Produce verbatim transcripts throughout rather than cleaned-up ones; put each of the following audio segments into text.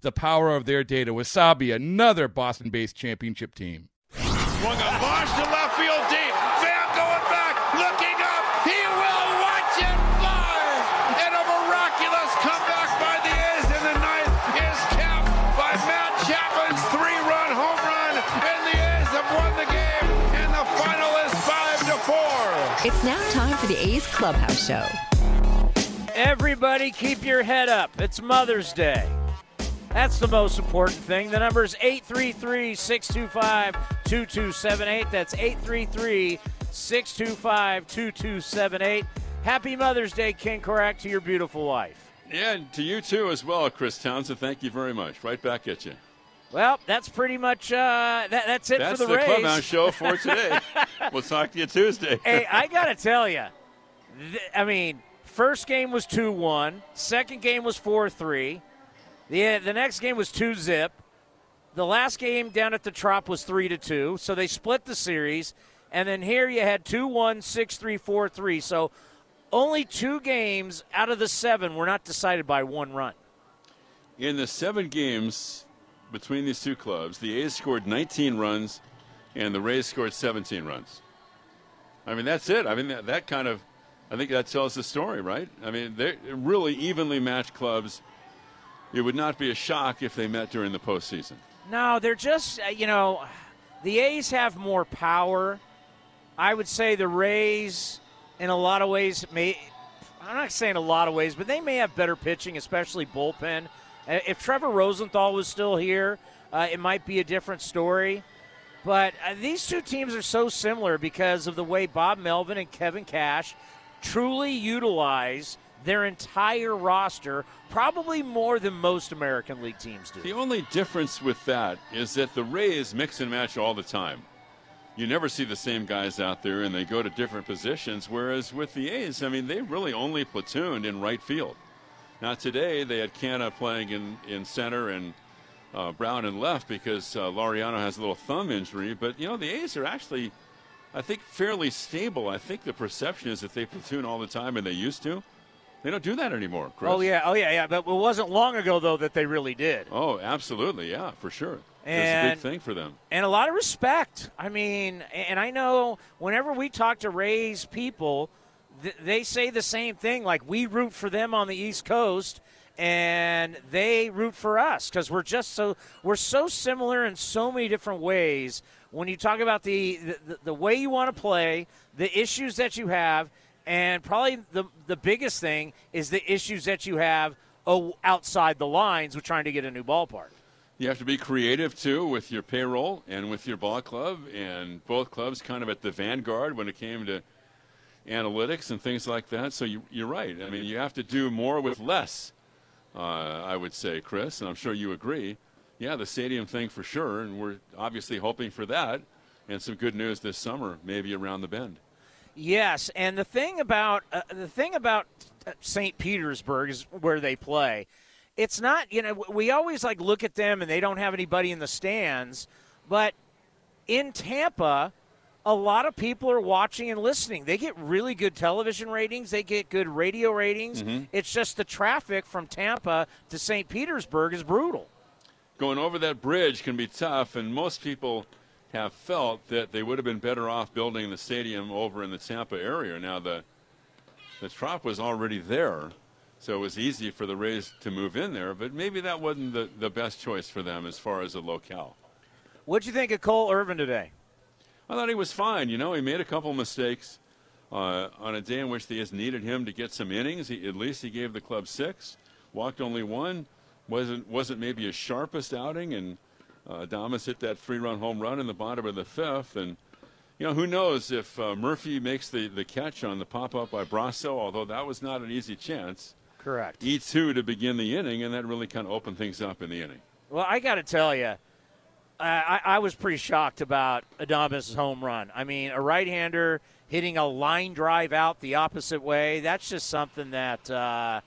the power of their data. Wasabi, another Boston-based championship team. Swung a launch to left field deep. Van going back, looking up. He will watch it fly. And a miraculous comeback by the A's in the ninth is capped by Matt Chapman's three-run home run. And the A's have won the game. And the final is five to four. It's now time for the A's Clubhouse Show. Everybody keep your head up. It's Mother's Day. That's the most important thing. The number is eight three three, six two five, two two seven eight. That's eight three three, six two five, two two seven eight. Happy Mother's Day, Ken Korach, to your beautiful wife. Yeah, and to you too as well, Chris Townsend. Thank you very much. Right back at you. Well, that's pretty much uh, that, that's it that's for the, the Rays. That's the Clubhouse Show for today. We'll talk to you Tuesday. Hey, I got to tell you, th- I mean, first game was two one. Second game was four three. The, the next game was two zip. The last game down at the Trop was three to two, so they split the series. And then here you had two one, six three, four three. So only two games out of the seven were not decided by one run. In the seven games between these two clubs, the A's scored nineteen runs and the Rays scored seventeen runs. I mean, that's it. I mean, that, that kind of, I think that tells the story, right? I mean, they're really evenly matched clubs. It would not be a shock if they met during the postseason. No, they're just, you know, the A's have more power. I would say the Rays, in a lot of ways, may, I'm not saying a lot of ways, but they may have better pitching, especially bullpen. If Trevor Rosenthal was still here, uh, it might be a different story. But uh, these two teams are so similar because of the way Bob Melvin and Kevin Cash truly utilize their entire roster, probably more than most American League teams do. The only difference with that is that the Rays mix and match all the time. You never see the same guys out there, and they go to different positions, whereas with the A's, I mean, they really only platooned in right field. Now, today, they had Canna playing in, in center and uh, Brown in left because uh, Laureano has a little thumb injury, but, you know, the A's are actually, I think, fairly stable. I think the perception is that they platoon all the time, and they used to. They don't do that anymore, Chris. Oh, yeah. Oh, yeah, yeah. But it wasn't long ago, though, that they really did. Oh, absolutely. Yeah, for sure. It's a big thing for them. And a lot of respect. I mean, and I know whenever we talk to Rays people, th- they say the same thing. Like, we root for them on the East Coast, and they root for us because we're just so we're so similar in so many different ways. When you talk about the, the, the way you want to play, the issues that you have, and probably the the biggest thing is the issues that you have oh, outside the lines with trying to get a new ballpark. You have to be creative, too, with your payroll and with your ball club, and both clubs kind of at the vanguard when it came to analytics and things like that. So you, you're right. I mean, you have to do more with less, uh, I would say, Chris, and I'm sure you agree. Yeah, the stadium thing for sure, and we're obviously hoping for that and some good news this summer, maybe around the bend. Yes, and the thing about uh, the thing about Saint Petersburg is where they play. It's not, you know, we always like look at them and they don't have anybody in the stands, but in Tampa, a lot of people are watching and listening. They get really good television ratings. They get good radio ratings. Mm-hmm. It's just the traffic from Tampa to Saint Petersburg is brutal. Going over that bridge can be tough, and most people have felt that they would have been better off building the stadium over in the Tampa area. Now, the the Trop was already there, So it was easy for the Rays to move in there, but maybe that wasn't the, the best choice for them as far as a locale. What'd you think of Cole Irvin today? I thought he was fine. You know, he made a couple mistakes uh, on a day in which they just needed him to get some innings. He, at least he gave the club six, walked only one, wasn't wasn't maybe his sharpest outing, and uh, Adames hit that three-run home run in the bottom of the fifth. And, you know, who knows if uh, Murphy makes the, the catch on the pop-up by Brasso, although that was not an easy chance. Correct. E two to begin the inning, and that really kind of opened things up in the inning. Well, I got to tell you, I, I was pretty shocked about Adames' home run. I mean, a right-hander hitting a line drive out the opposite way, that's just something that uh,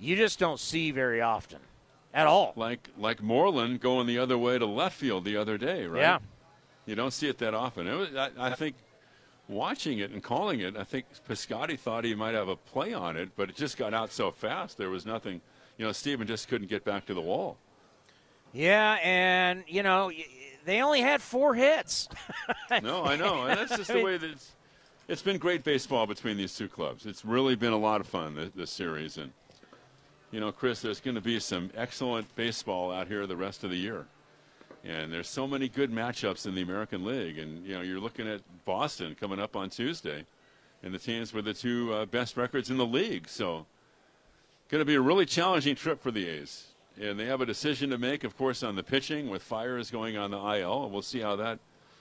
you just don't see very often at all. Like like Moreland going the other way to left field the other day, right? Yeah. You don't see it that often. It was, I, I think watching it and calling it, I think Piscotty thought he might have a play on it, but it just got out so fast there was nothing. You know, Steven just couldn't get back to the wall. Yeah, and, you know, they only had four hits. No, I know. And that's just the way that it's, it's been great baseball between these two clubs. It's really been a lot of fun, this, this series. And, you know, Chris, there's going to be some excellent baseball out here the rest of the year. And there's so many good matchups in the American League. And, you know, you're looking at Boston coming up on Tuesday. And the teams with the two uh, best records in the league. So going to be a really challenging trip for the A's. And they have a decision to make, of course, on the pitching with Fires going on the I L. And we'll see how that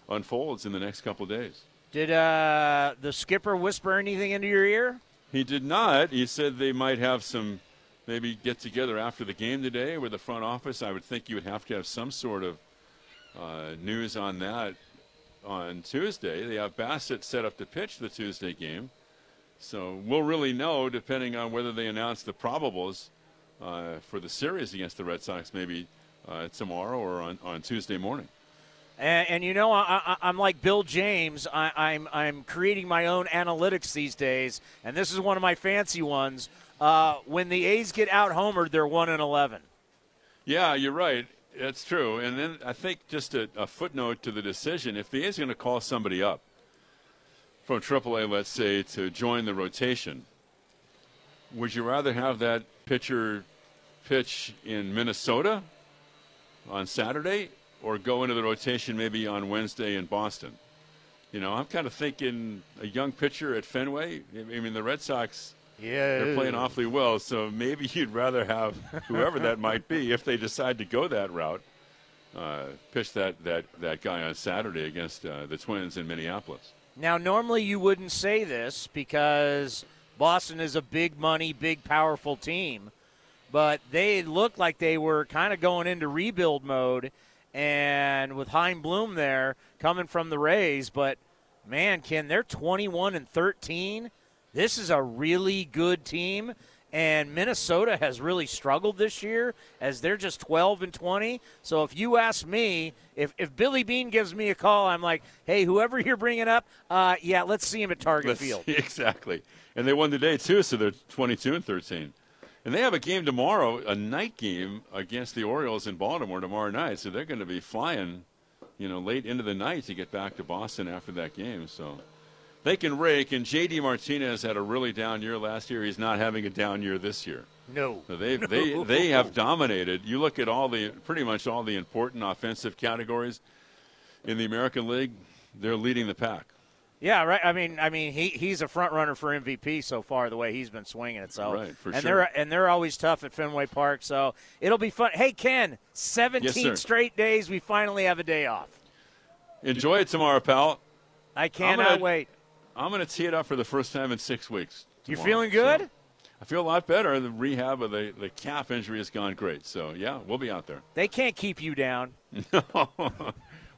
unfolds in the next couple of days. Did uh, the skipper whisper anything into your ear? He did not. He said they might have some maybe get together after the game today with the front office. I would think you would have to have some sort of Uh, news on that on Tuesday. They have Bassett set up to pitch the Tuesday game. So we'll really know depending on whether they announce the probables uh, for the series against the Red Sox maybe uh, tomorrow or on, on Tuesday morning. And, and you know, I, I, I'm like Bill James. I, I'm, I'm creating my own analytics these days, and this is one of my fancy ones. Uh, when the A's get out-homered, they're one and eleven. Yeah, you're right. That's true. And then I think just a, a footnote to the decision, if the A's going to call somebody up from triple A, let's say, to join the rotation, would you rather have that pitcher pitch in Minnesota on Saturday or go into the rotation maybe on Wednesday in Boston? You know, I'm kind of thinking a young pitcher at Fenway. I mean, the Red Sox, yeah, they're playing awfully well, so maybe you'd rather have whoever that might be, if they decide to go that route, uh, pitch that, that, that guy on Saturday against uh, the Twins in Minneapolis. Now, normally you wouldn't say this because Boston is a big-money, big, powerful team, but they looked like they were kind of going into rebuild mode, and with Heim Bloom there coming from the Rays, but, man, Ken, they're twenty-one and thirteen. This is a really good team, and Minnesota has really struggled this year as they're just twelve and twenty. So if you ask me, if, if Billy Bean gives me a call, I'm like, hey, whoever you're bringing up, uh, yeah, let's see him at Target let's Field. See, exactly. And they won today, too, so they're twenty-two and thirteen. And they have a game tomorrow, a night game against the Orioles in Baltimore tomorrow night. So they're going to be flying, you know, late into the night to get back to Boston after that game, so they can rake, and J D. Martinez had a really down year last year. He's not having a down year this year. No. So they no. they they have dominated. You look at all the pretty much all the important offensive categories in the American League. They're leading the pack. Yeah, right. I mean, I mean, he he's a front runner for M V P so far. The way he's been swinging it, so right, for and sure. they're and they're always tough at Fenway Park. So it'll be fun. Hey, Ken, seventeen yes, straight days. We finally have a day off. Enjoy it tomorrow, pal. I cannot gonna, wait. I'm going to tee it up for the first time in six weeks. Tomorrow. You feeling good? So I feel a lot better. The rehab of the, the calf injury has gone great. So, yeah, we'll be out there. They can't keep you down. No.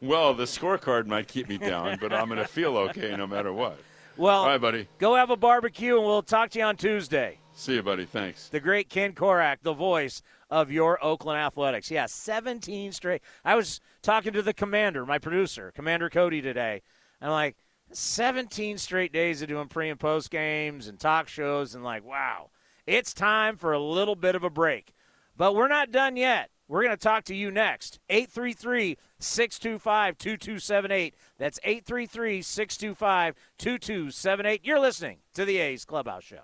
Well, the scorecard might keep me down, but I'm going to feel okay no matter what. Well, all right, buddy. Go have a barbecue, and we'll talk to you on Tuesday. See you, buddy. Thanks. The great Ken Korach, the voice of your Oakland Athletics. Yeah, seventeen straight. I was talking to the commander, my producer, Commander Cody, today. I'm like, seventeen straight days of doing pre- and post-games and talk shows and like, wow, it's time for a little bit of a break. But we're not done yet. We're going to talk to you next. eight three three, six two five, two two seven eight. That's eight three three, six two five, two two seven eight. You're listening to the A's Clubhouse Show.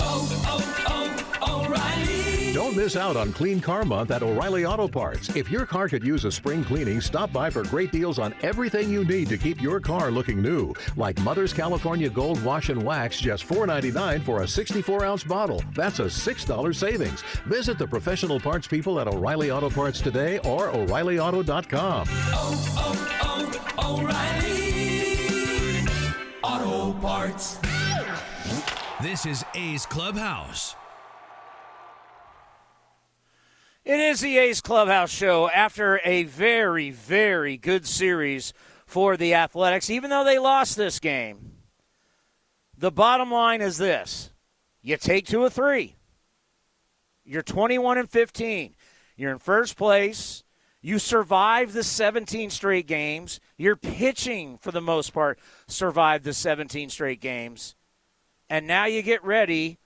Oh, oh, O'Reilly. Don't miss out on Clean Car Month at O'Reilly Auto Parts. If your car could use a spring cleaning, stop by for great deals on everything you need to keep your car looking new. Like Mother's California Gold Wash and Wax, just four ninety-nine for a sixty-four ounce bottle. That's a six dollar savings. Visit the professional parts people at O'Reilly Auto Parts today or O'Reilly Auto dot com. Oh, oh, oh, O'Reilly Auto Parts. This is A's Clubhouse. It is the A's Clubhouse show after a very, very good series for the Athletics, even though they lost this game. The bottom line is this. You take two of three. You're twenty-one and fifteen. You're in first place. You survived the seventeen straight games. Your pitching, for the most part, survived the seventeen straight games. And now you get ready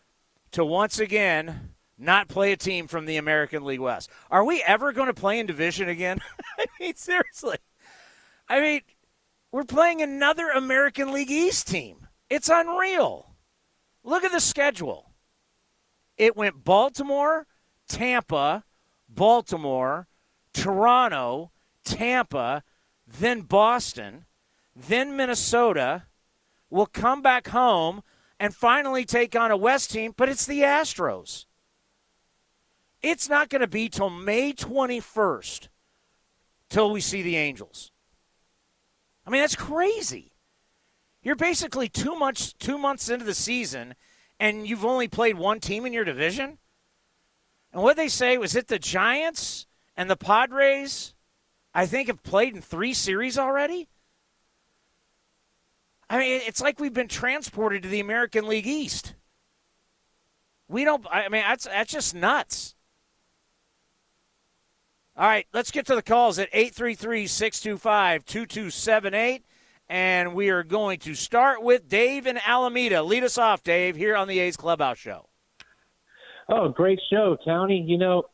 to once again not play a team from the American League West. Are we ever going to play in division again? I mean, seriously. I mean, we're playing another American League East team. It's unreal. Look at the schedule. It went Baltimore, Tampa, Baltimore, Toronto, Tampa, then Boston, then Minnesota. We'll come back home and finally take on a West team, but it's the Astros. It's not going to be till May twenty-first till we see the Angels. I mean, that's crazy. You're basically two months, two months into the season, and you've only played one team in your division? And what they say, was it the Giants and the Padres, I think, have played in three series already? I mean, it's like we've been transported to the American League East. We don't, I mean, that's, that's just nuts. All right, let's get to the calls at eight three three, six two five, two two seven eight. And we are going to start with Dave in Alameda. Lead us off, Dave, here on the A's Clubhouse Show. Oh, great show, Tony. You know,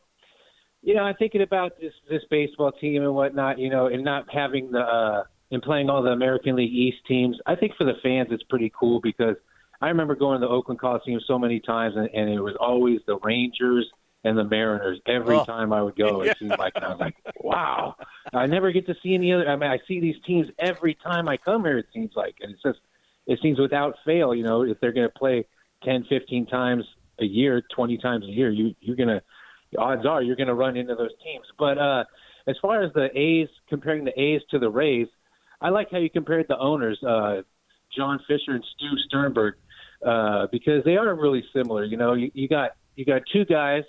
you know, I'm thinking about this, this baseball team and whatnot, you know, and not having the uh, – and playing all the American League East teams. I think for the fans it's pretty cool because I remember going to the Oakland Coliseum so many times, and, and it was always the Rangers and the Mariners. Every oh. time I would go, it seemed like, and I was like, wow. I never get to see any other. I mean, I see these teams every time I come here, it seems like. And it's just, it seems without fail, you know, if they're going to play ten, fifteen times a year, twenty times a year, you, you're going to, odds are you're going to run into those teams. But uh, as far as the A's, comparing the A's to the Rays, I like how you compared the owners, uh, John Fisher and Stu Sternberg, uh, because they are really similar. You know, you, you got you got two guys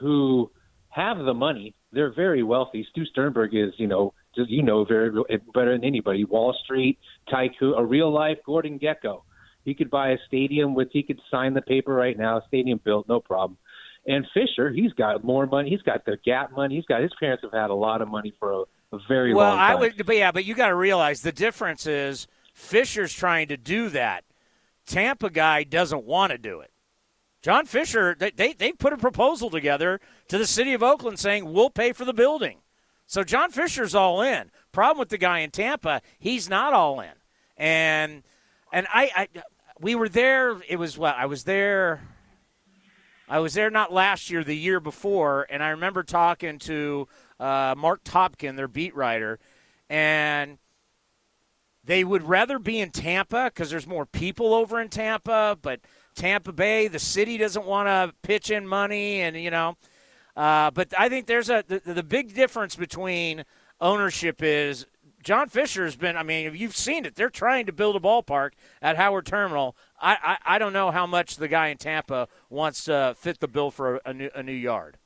who have the money. They're very wealthy. Stu Sternberg is, you know, just, you know, very better than anybody. Wall Street tycoon, a real life Gordon Gekko. He could buy a stadium with. He could sign the paper right now. Stadium built, no problem. And Fisher, he's got more money. He's got the Gap money. He's got his parents have had a lot of money for a. Very well, long time. I would, but yeah, but you got to realize the difference is Fisher's trying to do that. Tampa guy doesn't want to do it. John Fisher, they, they they put a proposal together to the city of Oakland saying we'll pay for the building. So John Fisher's all in. Problem with the guy in Tampa, he's not all in. And and I, I we were there. It was well, I was there. I was there not last year, the year before, and I remember talking to. Uh, Mark Topkin, their beat writer, and they would rather be in Tampa because there's more people over in Tampa, but Tampa Bay, the city doesn't want to pitch in money, and, you know. Uh, but I think there's a the, the big difference between ownership is John Fisher's been, I mean, you've seen it. They're trying to build a ballpark at Howard Terminal. I, I, I don't know how much the guy in Tampa wants to fit the bill for a, a, new, a new yard.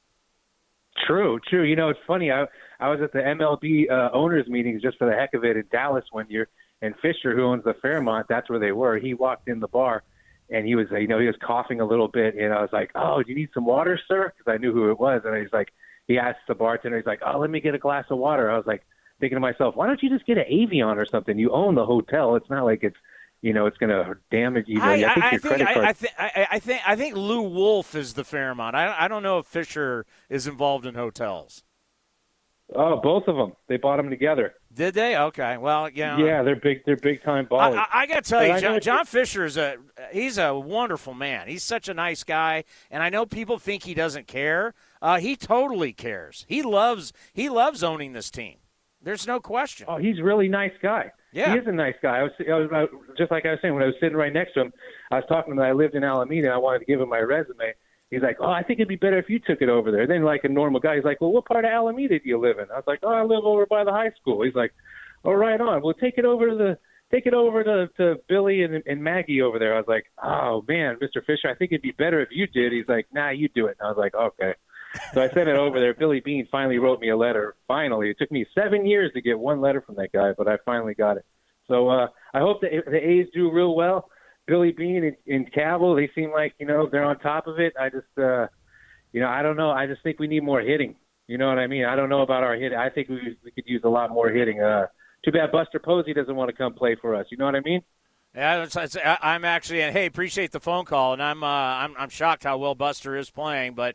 True, true. You know, it's funny. I I was at the M L B uh, owners meetings just for the heck of it in Dallas one year, and Fisher, who owns the Fairmont, that's where they were. He walked in the bar, And he was, you know, he was coughing a little bit, and I was like, "Oh, do you need some water, sir?" Because I knew who it was. And he's like, he asked the bartender, he's like, "Oh, let me get a glass of water." I was like, thinking to myself, why don't you just get an Avion or something? You own the hotel. It's not like it's, you know, it's going to damage you. I, I think I, your think, credit card. I, I think I, I think I think Lou Wolf is the Fairmont. I, I don't know if Fisher is involved in hotels. Oh, both of them. They bought them together. Did they? Okay. Well, yeah. Yeah, they're big. They're big time ballers. I, I, I got to tell but you, John, John Fisher is a he's a wonderful man. He's such a nice guy, and I know people think he doesn't care. Uh, he totally cares. He loves he loves owning this team. There's no question. Oh, he's a really nice guy. Yeah, he is a nice guy. I was, I was I, just like I was saying when I was sitting right next to him. I was talking to him. I lived in Alameda. And I wanted to give him my resume. He's like, "Oh, I think it'd be better if you took it over there." Then, like a normal guy, he's like, "Well, what part of Alameda do you live in?" I was like, "Oh, I live over by the high school." He's like, "Oh, right on. Well, take it over to the take it over to, to Billy and, and Maggie over there." I was like, "Oh man, Mister Fisher, I think it'd be better if you did." He's like, "Nah, you do it." And I was like, "Okay." So I sent it over there. Billy Bean finally wrote me a letter. Finally, it took me seven years to get one letter from that guy, but I finally got it. So uh, I hope the, the A's do real well. Billy Bean and, and Kaval, they seem like, you know, they're on top of it. I just, uh, you know, I don't know. I just think we need more hitting. You know what I mean? I don't know about our hitting. I think we we could use a lot more hitting. Uh, too bad Buster Posey doesn't want to come play for us. You know what I mean? Yeah, it's, it's, I'm actually. Hey, appreciate the phone call, and I'm uh, I'm I'm shocked how well Buster is playing, but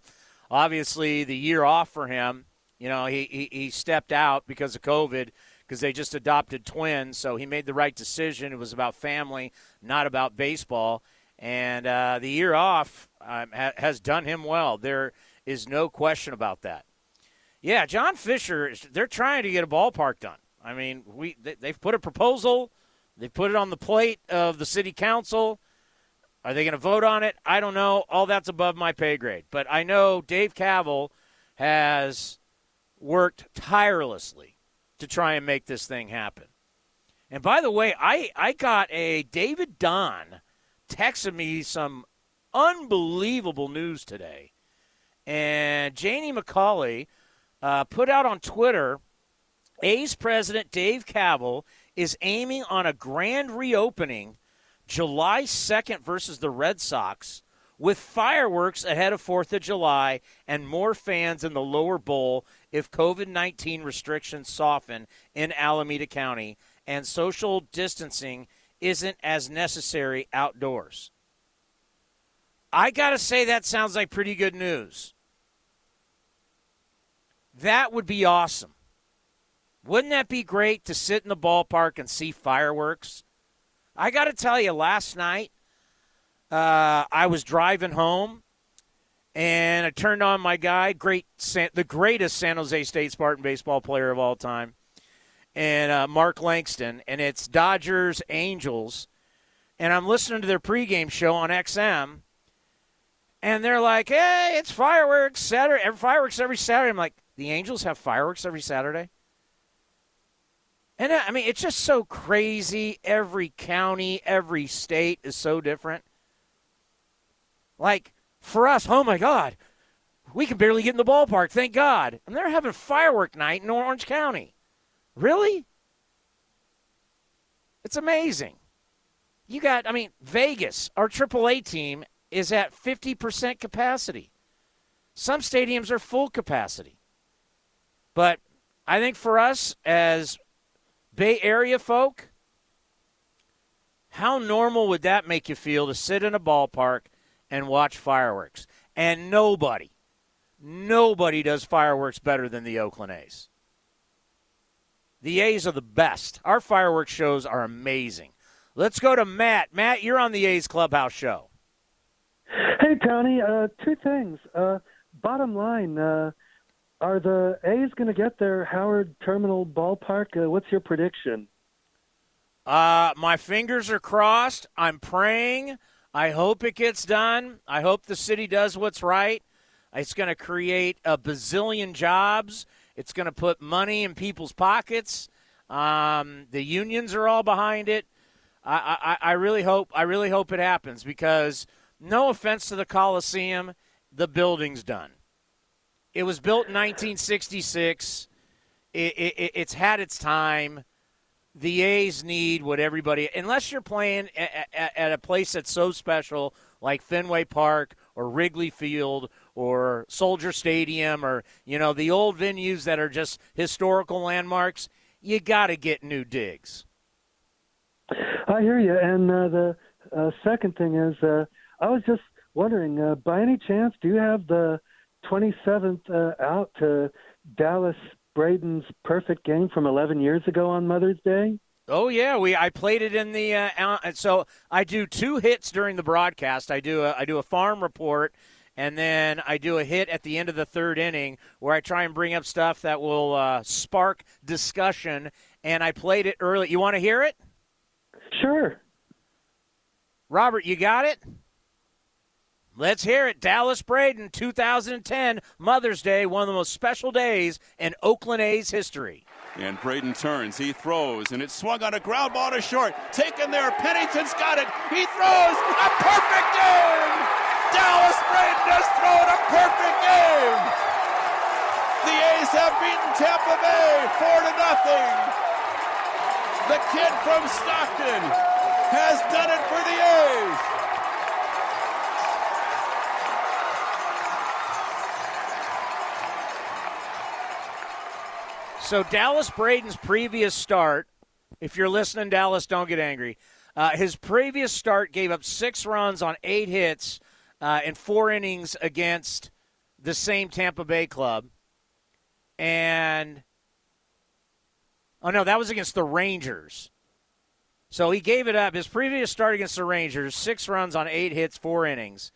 obviously the year off for him, you know, he he, he stepped out because of COVID. Because they just adopted twins, so he made the right decision. It was about family, not about baseball. And uh, the year off um, ha- has done him well. There is no question about that. Yeah, John Fisher, they're trying to get a ballpark done. I mean, we they, they've put a proposal. They've put it on the plate of the city council. Are they going to vote on it? I don't know. All that's above my pay grade. But I know Dave Kaval has worked tirelessly to try and make this thing happen. And by the way, I, I got a David Don texted me some unbelievable news today. And Janie McCauley uh, put out on Twitter, A's president Dave Kaval is aiming on a grand reopening July second versus the Red Sox with fireworks ahead of fourth of July and more fans in the lower bowl if COVID nineteen restrictions soften in Alameda County and social distancing isn't as necessary outdoors. I got to say that sounds like pretty good news. That would be awesome. Wouldn't that be great to sit in the ballpark and see fireworks? I got to tell you, last night, Uh, I was driving home, and I turned on my guy, great, San, the greatest San Jose State Spartan baseball player of all time, and uh, Mark Langston, and it's Dodgers Angels, and I'm listening to their pregame show on X M, and they're like, "Hey, it's fireworks Saturday, every, fireworks every Saturday." I'm like, "The Angels have fireworks every Saturday?" And I mean, it's just so crazy. Every county, every state is so different. Like, for us, oh, my God, we can barely get in the ballpark, thank God. And they're having firework night in Orange County. Really? It's amazing. You got, I mean, Vegas, our triple A team, is at fifty percent capacity. Some stadiums are full capacity. But I think for us as Bay Area folk, how normal would that make you feel to sit in a ballpark and watch fireworks? And nobody, nobody does fireworks better than the Oakland A's. The A's are the best. Our fireworks shows are amazing. Let's go to Matt. Matt, you're on the A's Clubhouse show. Hey, Tony, uh, two things. Uh, bottom line, uh, are the A's going to get their Howard Terminal ballpark? Uh, what's your prediction? Uh, my fingers are crossed. I'm praying. I hope it gets done. I hope the city does what's right. It's going to create a bazillion jobs. It's going to put money in people's pockets. Um, the unions are all behind it. I, I, I really hope. I really hope it happens because, no offense to the Coliseum, the building's done. It was built in nineteen sixty-six. It, it, it's had its time. the A's need what everybody – unless you're playing at, at, at a place that's so special like Fenway Park or Wrigley Field or Soldier Stadium or, you know, the old venues that are just historical landmarks, you got to get new digs. I hear you. And uh, the uh, second thing is uh, I was just wondering, uh, by any chance, do you have the twenty-seventh uh, out to Dallas Braden's perfect game from eleven years ago on Mother's Day? Oh, yeah. we I played it in the uh, – so I do two hits during the broadcast. I do a, I do a farm report, and then I do a hit at the end of the third inning where I try and bring up stuff that will uh, spark discussion, and I played it early. You want to hear it? Sure. Robert, you got it? Let's hear it. Dallas Braden, two thousand ten, Mother's Day, one of the most special days in Oakland A's history. And Braden turns. He throws, and it's swung on a ground ball to short. Taken there. Pennington's got it. He throws a perfect game. Dallas Braden has thrown a perfect game. The A's have beaten Tampa Bay four to nothing. The kid from Stockton has done it for the A's. So Dallas Braden's previous start, if you're listening, Dallas, don't get angry. Uh, his previous start gave up six runs on eight hits uh, in four innings against the same Tampa Bay club. And, oh, no, that was against the Rangers. So he gave it up. His previous start against the Rangers, six runs on eight hits, four innings.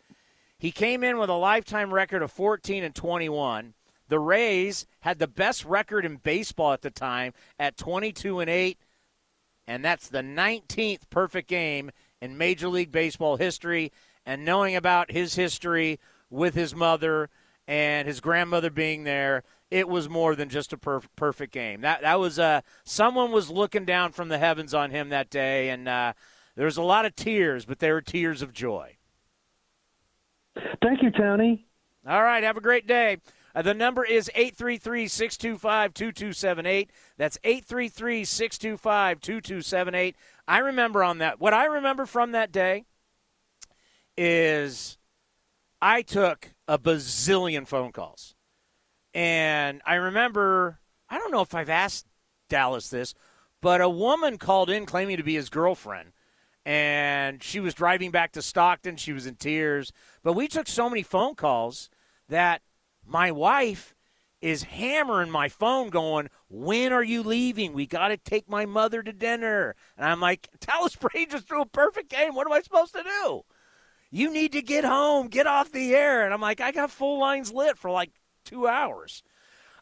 He came in with a lifetime record of fourteen and twenty-one. The Rays had the best record in baseball at the time at twenty-two and eight, and that's the nineteenth perfect game in Major League Baseball history. And knowing about his history with his mother and his grandmother being there, it was more than just a perf- perfect game. That that was uh, someone was looking down from the heavens on him that day, and uh, there was a lot of tears, but they were tears of joy. Thank you, Tony. All right, have a great day. Uh, the number is eight three three, six two five, two two seven eight. That's eight three three, six two five, two two seven eight. I remember on that. What I remember from that day is I took a bazillion phone calls. And I remember, I don't know if I've asked Dallas this, but a woman called in claiming to be his girlfriend. And she was driving back to Stockton. She was in tears. But we took so many phone calls that my wife is hammering my phone going, when are you leaving? We got to take my mother to dinner. And I'm like, Dallas Braden just threw a perfect game. What am I supposed to do? You need to get home. Get off the air. And I'm like, I got full lines lit for like two hours.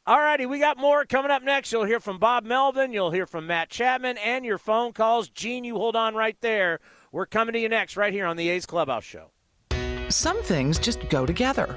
All righty, we got more coming up next. You'll hear from Bob Melvin. You'll hear from Matt Chapman and your phone calls. Gene, you hold on right there. We're coming to you next right here on the A's Clubhouse Show. Some things just go together.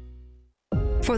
For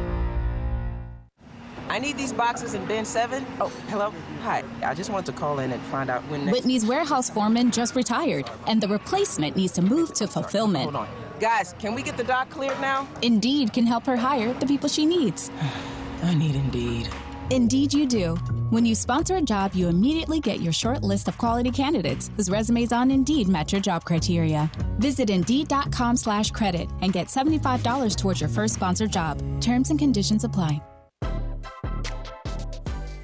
I need these boxes in bin seven. Oh, hello. Hi. I just wanted to call in and find out when next. Whitney's warehouse foreman just retired, and the replacement needs to move to fulfillment. Hold on. Guys, can we get the dock cleared now? Indeed can help her hire the people she needs. I need Indeed. Indeed you do. When you sponsor a job, you immediately get your short list of quality candidates whose resumes on Indeed match your job criteria. Visit Indeed.com slash credit and get seventy-five dollars towards your first sponsored job. Terms and conditions apply.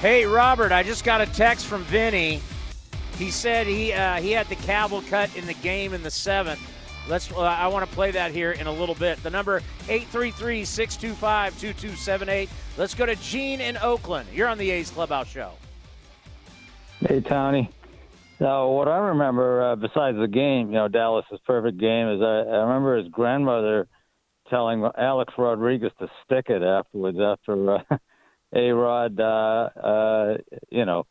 Hey, Robert, I just got a text from Vinny. He said he uh, he had the Kaval cut in the game in the seventh. Let's. Uh, I want to play that here in a little bit. The number eight three three, six two five, two two seven eight. Let's go to Gene in Oakland. You're on the A's Clubhouse Show. Hey, Tony. So what I remember, uh, besides the game, you know, Dallas's perfect game, is I, I remember his grandmother telling Alex Rodriguez to stick it afterwards after uh, A-Rod, uh, uh, you know,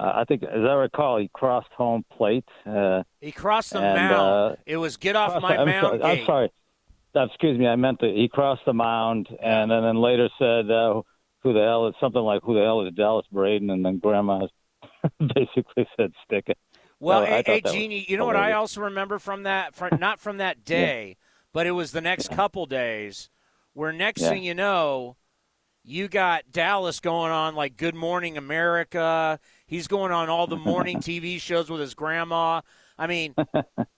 Uh, I think, as I recall, he crossed home plate. Uh, he crossed the and, mound. Uh, it was get off my the, I'm mound. Sorry, I'm sorry. Uh, excuse me. I meant that he crossed the mound, and, and then later said, uh, "Who the hell is something like who the hell is Dallas Braden?" And then Grandma basically said, "Stick it." Well, uh, hey, hey Jeannie, you know hilarious. What I also remember from that, from, not from that day, yeah. but it was the next yeah. couple days. Where next yeah. thing you know, you got Dallas going on like Good Morning America. He's going on all the morning T V shows with his grandma. I mean,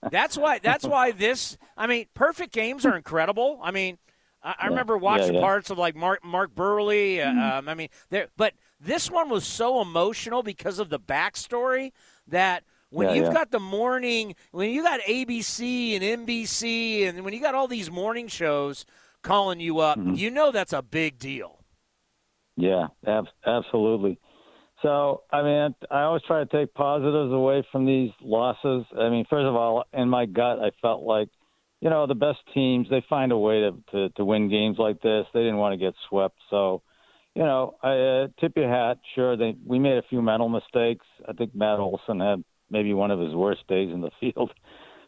that's why That's why this – I mean, perfect games are incredible. I mean, I, I yeah, remember watching yeah, yeah. parts of, like, Mark Mark Burley. Mm-hmm. um, I mean, there, but this one was so emotional because of the backstory that when yeah, you've yeah. got the morning – when you got A B C and N B C and when you got all these morning shows calling you up, mm-hmm. you know that's a big deal. Yeah, ab- absolutely. So, I mean, I always try to take positives away from these losses. I mean, first of all, in my gut, I felt like, you know, the best teams, they find a way to, to, to win games like this. They didn't want to get swept. So, you know, I, uh, tip your hat. Sure, they, we made a few mental mistakes. I think Matt Olson had maybe one of his worst days in the field.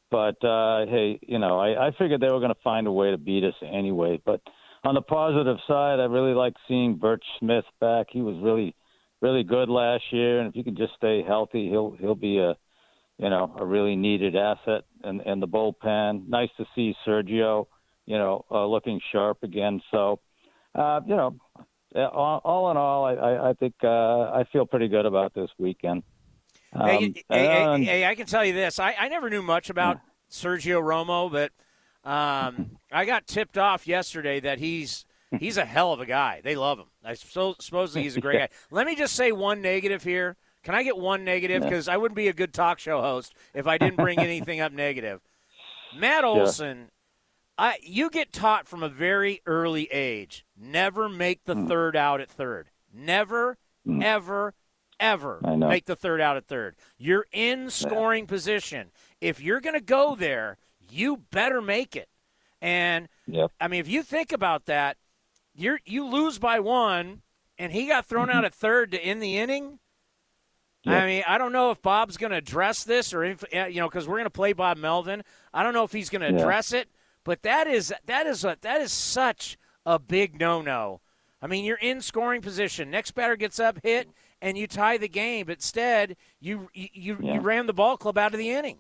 But, uh, hey, you know, I, I figured they were going to find a way to beat us anyway. But on the positive side, I really like seeing Burt Smith back. He was really – really good last year, and if he can just stay healthy, he'll he'll be a, you know, a really needed asset in, in the bullpen. Nice to see Sergio, you know, uh, looking sharp again. So, uh, you know, all, all in all, I I, I think uh, I feel pretty good about this weekend. Um, hey, hey, and, hey, I can tell you this: I, I never knew much about yeah. Sergio Romo, but um, I got tipped off yesterday that he's. He's a hell of a guy. They love him. I so, supposedly he's a great yeah. guy. Let me just say one negative here. Can I get one negative? Because yeah. I wouldn't be a good talk show host if I didn't bring anything up negative. Matt Olson, yeah. I, you get taught from a very early age, never make the mm. third out at third. Never, mm. ever, ever make the third out at third. You're in scoring yeah. position. If you're going to go there, you better make it. And, yep. I mean, if you think about that, You you lose by one, and he got thrown out at third to end the inning. Yep. I mean, I don't know if Bob's going to address this or if, you know, because we're going to play Bob Melvin. I don't know if he's going to address yeah. it, but that is that is a, that is such a big no-no. I mean, you're in scoring position. Next batter gets up, hit, and you tie the game. But instead, you you you, yeah. you ran the ball club out of the inning.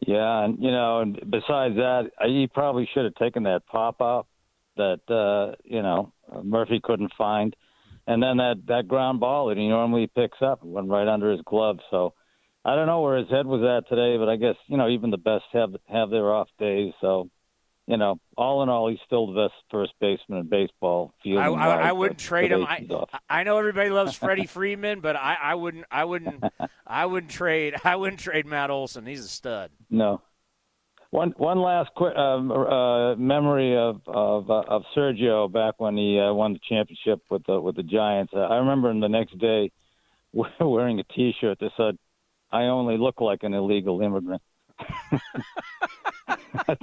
Yeah, and you know, and besides that, he probably should have taken that pop up. That, uh, you know, Murphy couldn't find. And then that, that ground ball that he normally picks up went right under his glove. So I don't know where his head was at today, but I guess, you know, even the best have have their off days. So, you know, all in all, he's still the best first baseman in baseball. I, I, I wouldn't trade him. I, I know everybody loves Freddie Freeman, but I, I wouldn't I wouldn't I wouldn't trade I wouldn't trade Matt Olson. He's a stud. No. One one last quick um, uh, memory of of, uh, of Sergio back when he uh, won the championship with the with the Giants. Uh, I remember him the next day wearing a T-shirt that said, "I only look like an illegal immigrant." I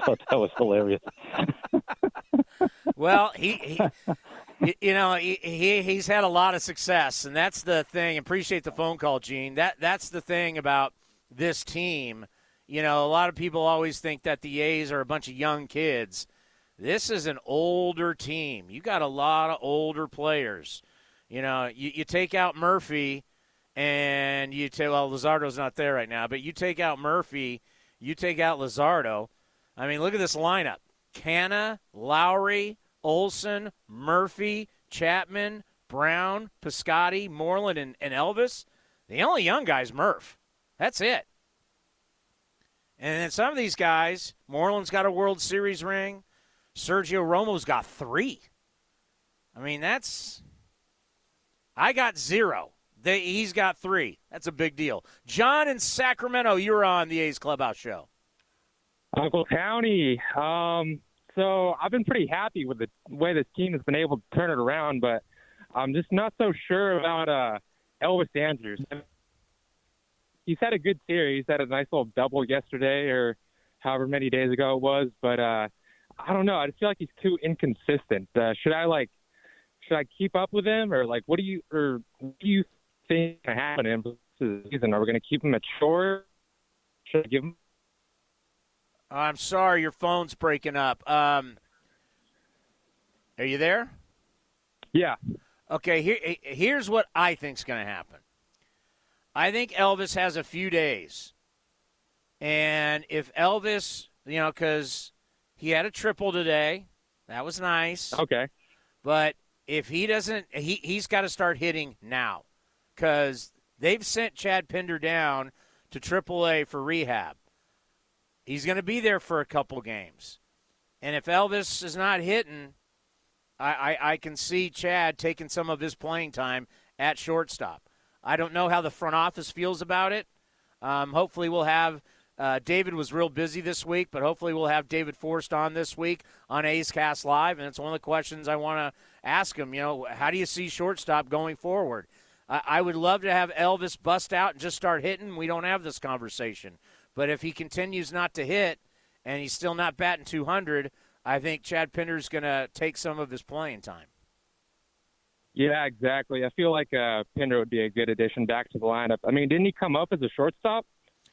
thought that was hilarious. Well, he, he you know he, he he's had a lot of success, and that's the thing. Appreciate the phone call, Gene. That that's the thing about this team. You know, a lot of people always think that the A's are a bunch of young kids. This is an older team. You got a lot of older players. You know, you, you take out Murphy, and you take well, Luzardo's not there right now, but you take out Murphy, you take out Luzardo. I mean, look at this lineup. Canna, Lowry, Olson, Murphy, Chapman, Brown, Piscotty, Moreland, and, and Elvis. The only young guy's Murph. That's it. And then some of these guys, Moreland's got a World Series ring. Sergio Romo's got three. I mean, that's – I got zero. They, he's got three. That's a big deal. John in Sacramento, you're on the A's Clubhouse Show. Uncle Townie, um, so I've been pretty happy with the way this team has been able to turn it around, but I'm just not so sure about uh, Elvis Andrus. He's had a good series. Had a nice little double yesterday or however many days ago it was. But uh, I don't know. I just feel like he's too inconsistent. Uh, should I like, should I keep up with him or like, what do you or what do you think can happen to him this season? Are we going to keep him at short? Should I give him? I'm sorry, your phone's breaking up. Um, are you there? Yeah. Okay. Here, here's what I think's going to happen. I think Elvis has a few days. And if Elvis, you know, because he had a triple today. That was nice. Okay. But if he doesn't, he, he's got to start hitting now because they've sent Chad Pinder down to triple A for rehab. He's going to be there for a couple games. And if Elvis is not hitting, I, I, I can see Chad taking some of his playing time at shortstop. I don't know how the front office feels about it. Um, hopefully we'll have uh, – David was real busy this week, but hopefully we'll have David Forst on this week on A's Cast Live, and it's one of the questions I want to ask him. You know, how do you see shortstop going forward? I, I would love to have Elvis bust out and just start hitting. We don't have this conversation. But if he continues not to hit and he's still not batting two hundred, I think Chad Pinder's going to take some of his playing time. Yeah, exactly. I feel like uh, Pinder would be a good addition back to the lineup. I mean, didn't he come up as a shortstop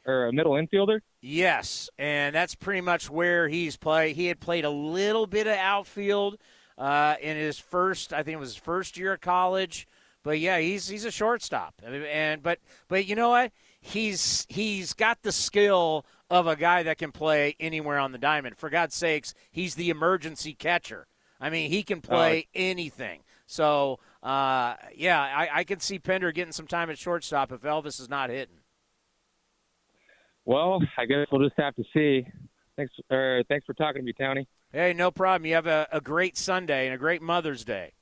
or a middle infielder? Yes, and that's pretty much where he's played. He had played a little bit of outfield uh, in his first, I think it was his first year of college. But, yeah, he's he's a shortstop. And But, but you know what? He's He's got the skill of a guy that can play anywhere on the diamond. For God's sakes, he's the emergency catcher. I mean, he can play uh, anything. So, uh, yeah, I, I can see Pinder getting some time at shortstop if Elvis is not hitting. Well, I guess we'll just have to see. Thanks, er, thanks for talking to me, Townie. Hey, no problem. You have a, a great Sunday and a great Mother's Day.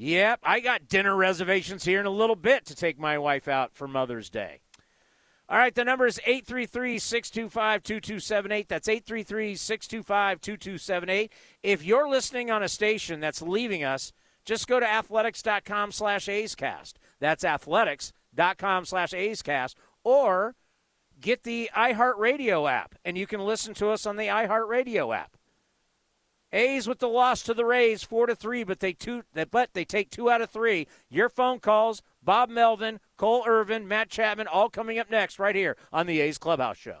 Yep, I got dinner reservations here in a little bit to take my wife out for Mother's Day. All right, the number is eight three three, six two five, two two seven eight. That's eight three three, six two five, two two seven eight. If you're listening on a station that's leaving us, just go to athletics.com slash A'scast. That's athletics.com slash A'scast. Or get the iHeartRadio app, and you can listen to us on the iHeartRadio app. A's with the loss to the Rays, four to three, but they two, but they take two out of three. Your phone calls, Bob Melvin, Cole Irvin, Matt Chapman, all coming up next right here on the A's Clubhouse Show.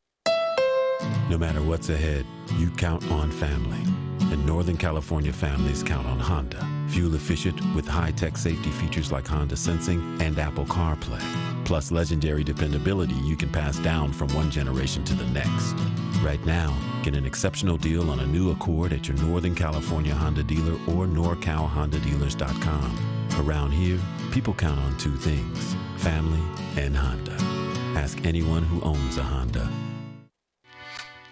No matter what's ahead, you count on family. And Northern California families count on Honda. Fuel efficient with high-tech safety features like Honda Sensing and Apple CarPlay. Plus legendary dependability you can pass down from one generation to the next. Right now, get an exceptional deal on a new Accord at your Northern California Honda dealer or NorCal Honda Dealers dot com. Around here, people count on two things, family and Honda. Ask anyone who owns a Honda.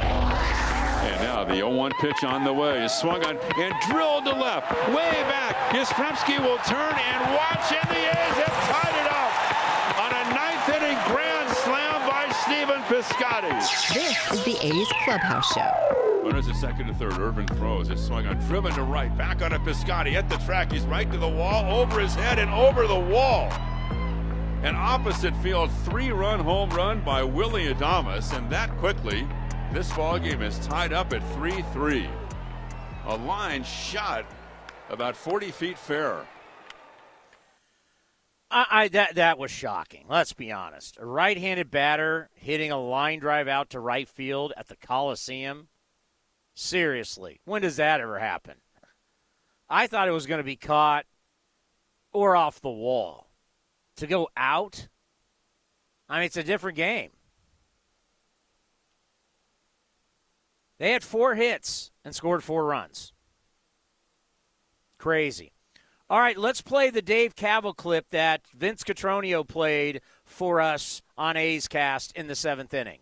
And now the oh one pitch on the way is swung on and drilled to left. Way back. Yastrzemski will turn and watch, and the A's have tied it up on a ninth-inning grand slam by Stephen Piscotty. This is the A's Clubhouse Show. Runners at second and third. Irvin throws. It's swung on, driven to right, back on a Piscotty at the track. He's right to the wall, over his head, and over the wall. An opposite field three-run home run by Willie Adames, and that quickly, this ballgame is tied up at three three. A line shot about forty feet fair. I, I that that was shocking. Let's be honest. A right-handed batter hitting a line drive out to right field at the Coliseum. Seriously, when does that ever happen? I thought it was going to be caught or off the wall. To go out? I mean, it's a different game. They had four hits and scored four runs. Crazy. All right, let's play the Dave Kaval clip that Vince Cotroneo played for us on A's Cast in the seventh inning.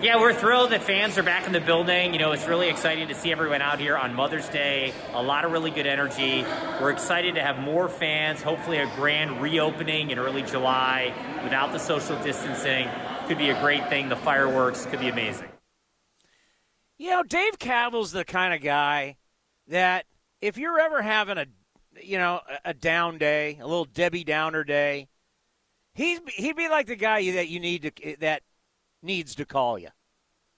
Yeah, we're thrilled that fans are back in the building. You know, it's really exciting to see everyone out here on Mother's Day. A lot of really good energy. We're excited to have more fans, hopefully a grand reopening in early July without the social distancing. Could be a great thing. The fireworks could be amazing. You know, Dave Kaval's the kind of guy that – if you're ever having a, you know, a down day, a little Debbie Downer day, he's he'd be like the guy that you need to that needs to call you.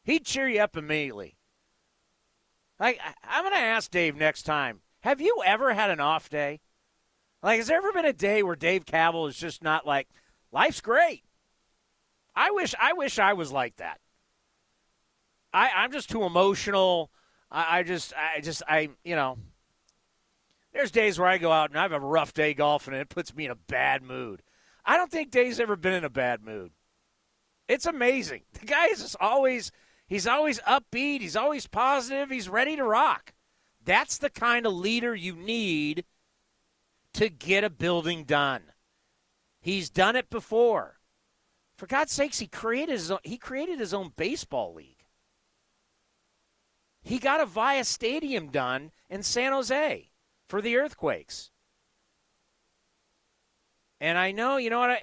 He'd cheer you up immediately. Like, I'm gonna ask Dave next time. Have you ever had an off day? Like, has there ever been a day where Dave Kaval is just not like, life's great? I wish I wish I was like that. I I'm just too emotional. I, I just I just I you know. There's days where I go out and I have a rough day golfing, and it puts me in a bad mood. I don't think Dave's ever been in a bad mood. It's amazing. The guy is just always, he's always upbeat. He's always positive. He's ready to rock. That's the kind of leader you need to get a building done. He's done it before. For God's sakes, he created his own, he created his own baseball league. He got a Avaya Stadium done in San Jose for the Earthquakes. And I know, you know what, I,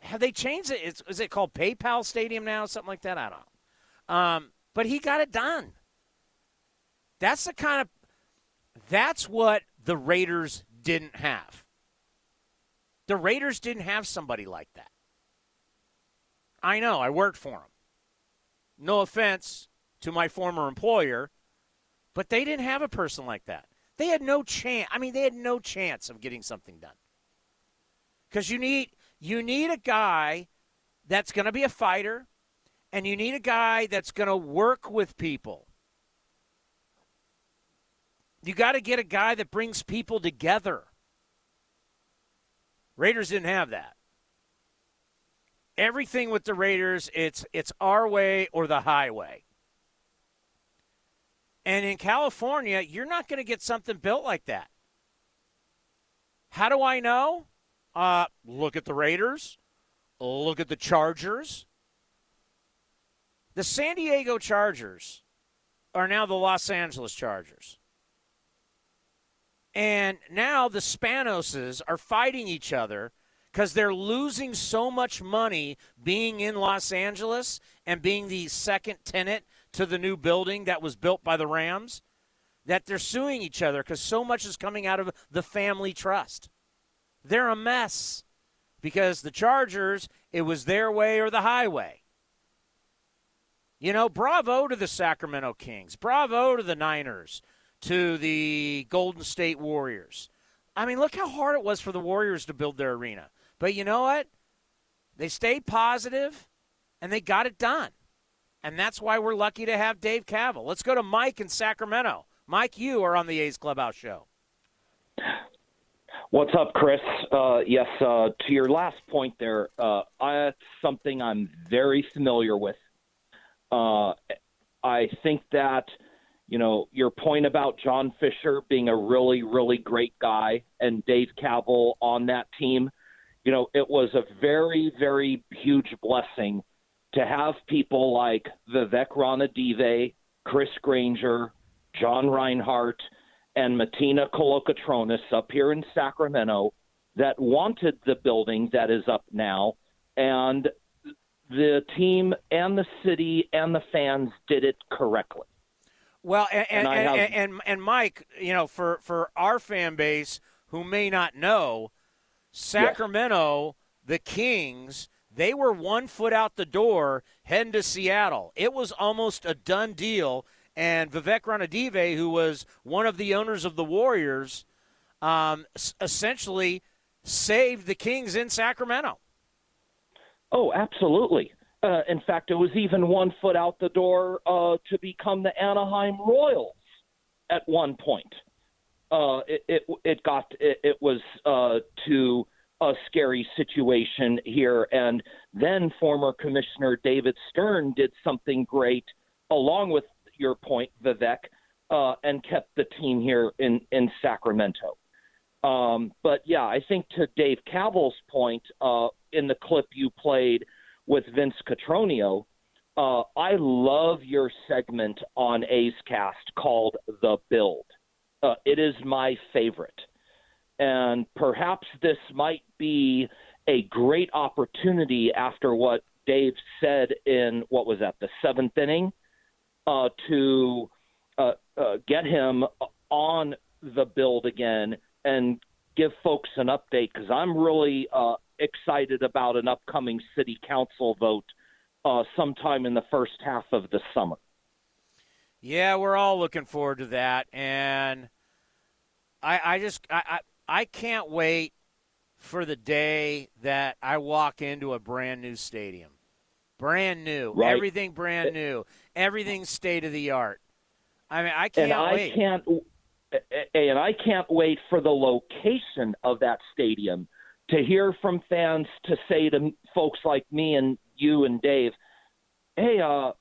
have they changed it? It's, is it called PayPal Stadium now? Something like that? I don't know. Um, but he got it done. That's the kind of, that's what the Raiders didn't have. The Raiders didn't have somebody like that. I know, I worked for them. No offense to my former employer, but they didn't have a person like that. They had no chance. I mean, they had no chance of getting something done. Because you need you need a guy that's going to be a fighter, and you need a guy that's going to work with people. You got to get a guy that brings people together. Raiders didn't have that. Everything with the Raiders, it's it's our way or the highway. And in California, you're not going to get something built like that. How do I know? Uh, look at the Raiders. Look at the Chargers. The San Diego Chargers are now the Los Angeles Chargers. And now the Spanoses are fighting each other because they're losing so much money being in Los Angeles and being the second tenant to the new building that was built by the Rams, that they're suing each other because so much is coming out of the family trust. They're a mess because the Chargers, it was their way or the highway. You know, bravo to the Sacramento Kings. Bravo to the Niners, to the Golden State Warriors. I mean, look how hard it was for the Warriors to build their arena. But you know what? They stayed positive, and they got it done. And that's why we're lucky to have Dave Kaval. Let's go to Mike in Sacramento. Mike, you are on the A's Clubhouse Show. What's up, Chris? Uh, yes, uh, to your last point there, uh, that's something I'm very familiar with. Uh, I think that, you know, your point about John Fisher being a really, really great guy and Dave Kaval on that team, you know, it was a very, very huge blessing to have people like Vivek Ranadive, Chris Granger, John Reinhart, and Martina Kolokotronis up here in Sacramento that wanted the building that is up now. And the team and the city and the fans did it correctly. Well, and and, and, have... and, and, and Mike, you know, for, for our fan base who may not know, Sacramento, yes. The Kings, they were one foot out the door heading to Seattle. It was almost a done deal. And Vivek Ranadive, who was one of the owners of the Warriors, um, essentially saved the Kings in Sacramento. Oh, absolutely. Uh, in fact, it was even one foot out the door uh, to become the Anaheim Royals at one point. Uh, it, it it got it, it was uh, to a scary situation here, and then former Commissioner David Stern did something great, along with your point, Vivek, uh, and kept the team here in in Sacramento. Um, but, yeah, I think to Dave Kaval's point uh, in the clip you played with Vince Cotroneo, uh, I love your segment on A's Cast called The Build. Uh, it is my favorite. And perhaps this might be a great opportunity after what Dave said in, what was that, the seventh inning, uh, to uh, uh, get him on The Build again and give folks an update, because I'm really uh, excited about an upcoming city council vote uh, sometime in the first half of the summer. Yeah, we're all looking forward to that. And I, I just I, I, I can't wait for the day that I walk into a brand-new stadium. Brand new. Right. Everything brand new. Everything state-of-the-art. I mean, I can't and I wait. Can't w- And I can't wait for the location of that stadium to hear from fans to say to folks like me and you and Dave, hey, uh,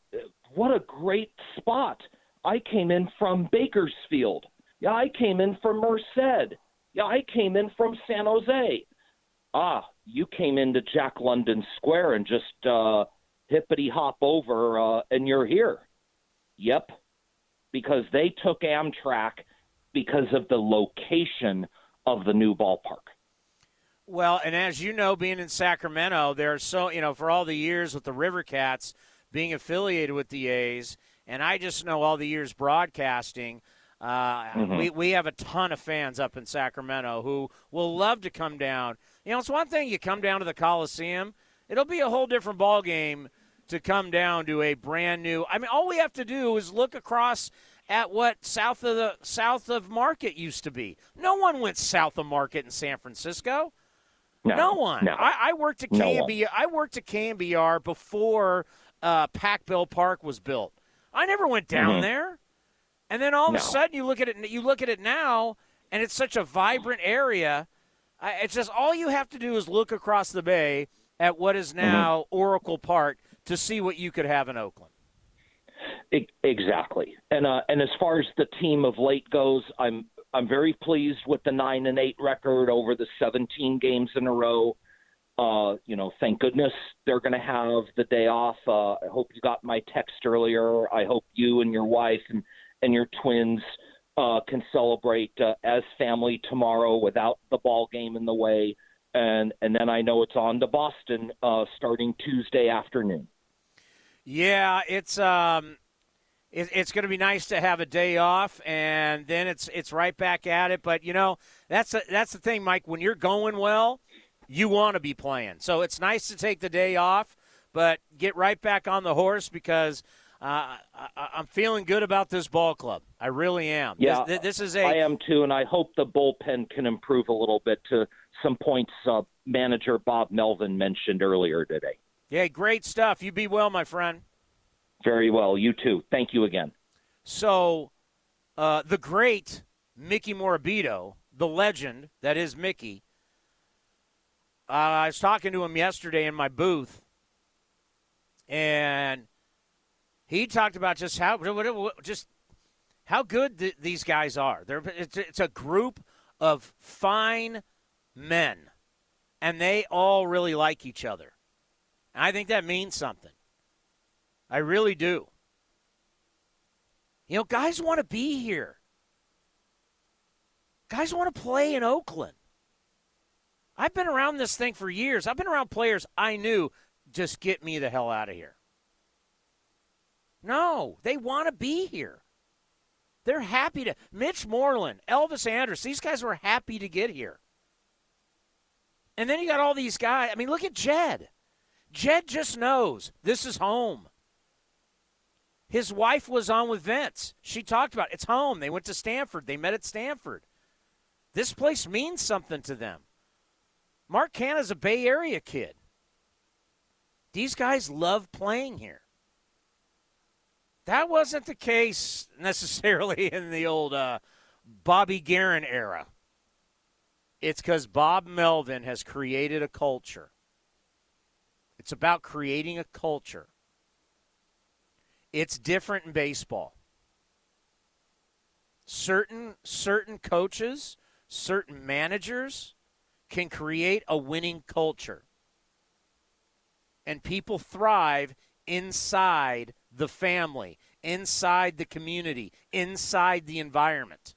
what a great spot. I came in from Bakersfield. Yeah, I came in from Merced. Yeah, I came in from San Jose. Ah, you came into Jack London Square and just uh, hippity-hop over uh, and you're here. Yep, because they took Amtrak because of the location of the new ballpark. Well, and as you know, being in Sacramento, there are so, you know, for all the years with the River Cats being affiliated with the A's, and I just know all the years broadcasting, uh, mm-hmm. we, we have a ton of fans up in Sacramento who will love to come down. You know, it's one thing you come down to the Coliseum. It'll be a whole different ballgame to come down to a brand new. I mean, all we have to do is look across at what south of the south of Market used to be. No one went south of Market in San Francisco. No, no one. No. I, I worked at K M B R. No I worked at K M B R before uh, Pac Bell Park was built. I never went down mm-hmm. there. And then all no. of a sudden, you look at it. You look at it now, and it's such a vibrant area. I, it's just all you have to do is look across the bay at what is now mm-hmm. Oracle Park to see what you could have in Oakland. Exactly, and uh, and as far as the team of late goes, I'm I'm very pleased with the nine and eight record over the seventeen games in a row. Uh, you know, thank goodness they're going to have the day off. Uh, I hope you got my text earlier. I hope you and your wife and and your twins uh, can celebrate uh, as family tomorrow without the ball game in the way. and and then I know it's on to Boston uh, starting Tuesday afternoon. Yeah, it's um, it, it's going to be nice to have a day off, and then it's it's right back at it. But you know, that's a, that's the thing, Mike. When you're going well, you want to be playing. So it's nice to take the day off, but get right back on the horse because uh, I, I'm feeling good about this ball club. I really am. Yeah, this, this is a. I am too, and I hope the bullpen can improve a little bit to some points uh, manager Bob Melvin mentioned earlier today. Yeah, great stuff. You be well, my friend. Very well. You too. Thank you again. So uh, the great Mickey Morabito, the legend that is Mickey, Uh, I was talking to him yesterday in my booth, and he talked about just how just how good th- these guys are. They're, it's, it's a group of fine men, and they all really like each other. And I think that means something. I really do. You know, guys want to be here. Guys want to play in Oakland. I've been around this thing for years. I've been around players I knew, just get me the hell out of here. No, they want to be here. They're happy to. Mitch Moreland, Elvis Andrus, these guys were happy to get here. And then you got all these guys. I mean, look at Jed. Jed just knows this is home. His wife was on with Vince. She talked about it. It's home. They went to Stanford. They met at Stanford. This place means something to them. Mark Canna's a Bay Area kid. These guys love playing here. That wasn't the case necessarily in the old uh, Bobby Guerin era. It's because Bob Melvin has created a culture. It's about creating a culture. It's different in baseball. Certain, certain coaches, certain managers can create a winning culture. And people thrive inside the family, inside the community, inside the environment.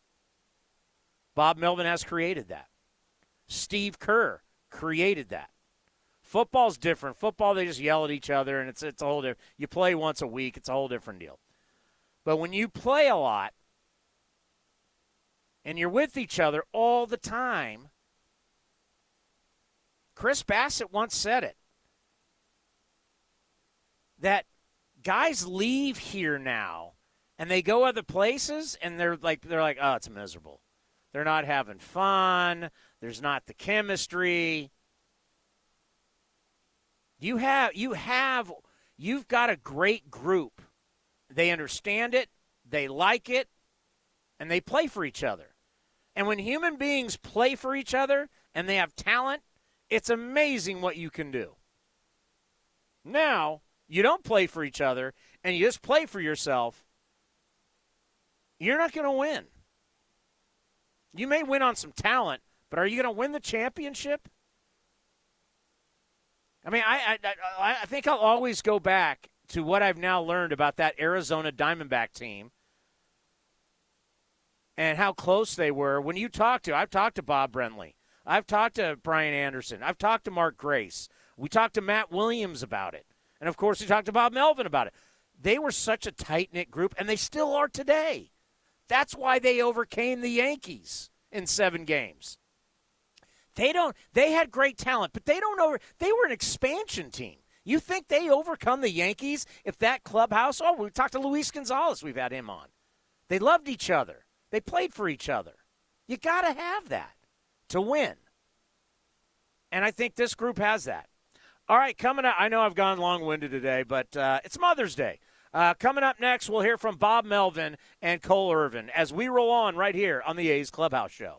Bob Melvin has created that. Steve Kerr created that. Football's different. Football, they just yell at each other, and it's it's a whole different. You play once a week, it's a whole different deal. But when you play a lot and you're with each other all the time, Chris Bassett once said it, that guys leave here now and they go other places and they're like, they're like, oh, it's miserable. They're not having fun. There's not the chemistry. You have, you have, you've got a great group. They understand it. They like it. And they play for each other. And when human beings play for each other and they have talent, it's amazing what you can do. Now, you don't play for each other and you just play for yourself, you're not going to win. You may win on some talent, but are you going to win the championship? I mean, I, I I think I'll always go back to what I've now learned about that Arizona Diamondback team and how close they were. When you talk to, I've talked to Bob Brenly. I've talked to Brian Anderson. I've talked to Mark Grace. We talked to Matt Williams about it. And, of course, we talked to Bob Melvin about it. They were such a tight-knit group, and they still are today. That's why they overcame the Yankees in seven games. They don't. They had great talent, but they don't over. They were an expansion team. You think they overcome the Yankees if that clubhouse? Oh, we talked to Luis Gonzalez. We've had him on. They loved each other. They played for each other. You got to have that to win. And I think this group has that. All right, coming up, I know I've gone long-winded today, but uh, it's Mother's Day. Uh, coming up next, we'll hear from Bob Melvin and Cole Irvin as we roll on right here on the A's Clubhouse Show.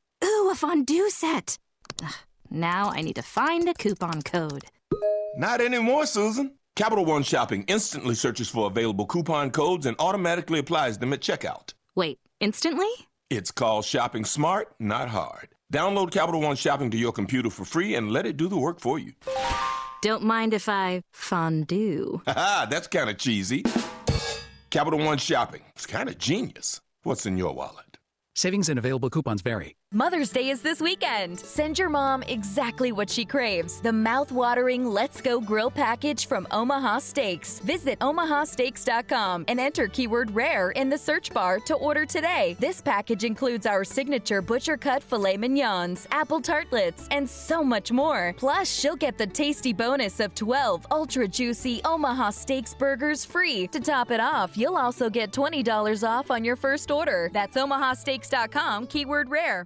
Ooh, a fondue set. Ugh, now I need to find a coupon code. Not anymore, Susan. Capital One Shopping instantly searches for available coupon codes and automatically applies them at checkout. Wait, instantly? It's called shopping smart, not hard. Download Capital One Shopping to your computer for free and let it do the work for you. Don't mind if I fondue. Haha, that's kind of cheesy. Capital One Shopping. It's kind of genius. What's in your wallet? Savings and available coupons vary. Mother's Day is this weekend. Send your mom exactly what she craves. The mouth-watering Let's Go Grill package from Omaha Steaks. Visit omaha steaks dot com and enter keyword rare in the search bar to order today. This package includes our signature butcher cut filet mignons, apple tartlets, and so much more. Plus, she'll get the tasty bonus of twelve ultra-juicy Omaha Steaks burgers free. To top it off, you'll also get twenty dollars off on your first order. That's omaha steaks dot com, keyword rare.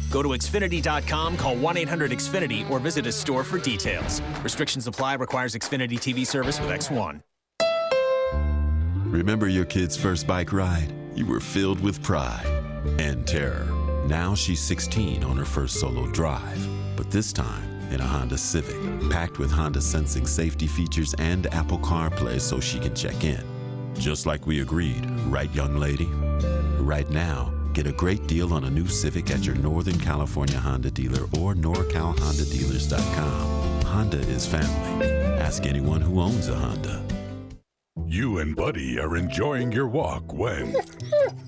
Go to Xfinity dot com, call one eight hundred X finity, or visit a store for details. Restrictions apply. Requires Xfinity T V service with X one. Remember your kid's first bike ride? You were filled with pride and terror. Now she's sixteen on her first solo drive, but this time in a Honda Civic, packed with Honda Sensing safety features and Apple CarPlay so she can check in. Just like we agreed, right, young lady? Right now, get a great deal on a new Civic at your Northern California Honda dealer or nor cal honda dealers dot com. Honda is family. Ask anyone who owns a Honda. You and Buddy are enjoying your walk when...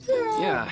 Yeah,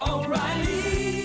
oh, O'Reilly.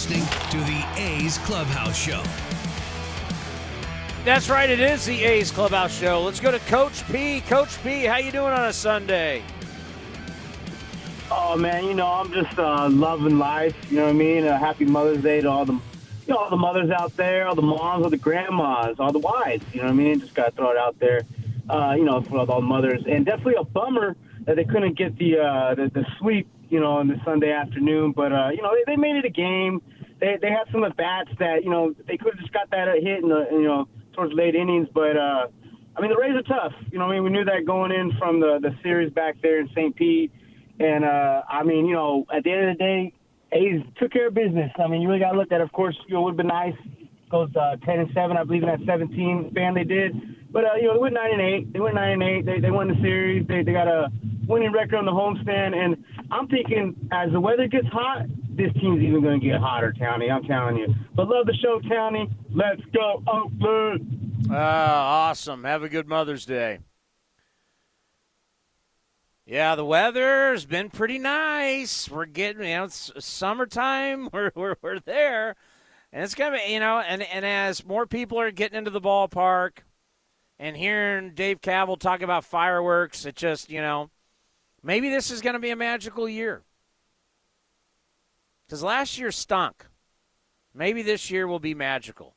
Listening to the A's Clubhouse Show. That's right, it is the A's Clubhouse Show. Let's go to Coach P. Coach P, how you doing on a Sunday? Oh man, you know, I'm just uh, loving life. You know what I mean? Uh, happy Mother's Day to all the, you know, all the mothers out there, all the moms, all the grandmas, all the wives. You know what I mean? Just gotta throw it out there. Uh, you know, for all the mothers, and definitely a bummer that they couldn't get the uh, the, the sleep, you know, on the Sunday afternoon. But, uh, you know, they, they made it a game. They they had some at-bats that, you know, they could have just got that hit, in the, you know, towards late innings. But, uh, I mean, the Rays are tough. You know, I mean, we knew that going in from the, the series back there in Saint Pete. And, uh, I mean, you know, at the end of the day, A's took care of business. I mean, you really got to look at it. Of course, you know, it would have been nice. Goes uh, ten and seven, I believe, in that seventeen span they did. But, uh, you know, they went nine and eight. They went nine and eight. They they won the series. They they got a winning record on the homestand. And I'm thinking as the weather gets hot, this team's even going to get hotter, Townie. I'm telling you. But love the show, Townie. Let's go, Oakland. Uh, awesome. Have a good Mother's Day. Yeah, the weather's been pretty nice. We're getting, you know, it's summertime. We're, we're, we're there. And it's going to be, you know, and, and as more people are getting into the ballpark and hearing Dave Kaval talk about fireworks, it just, you know, maybe this is going to be a magical year. Because last year stunk. Maybe this year will be magical.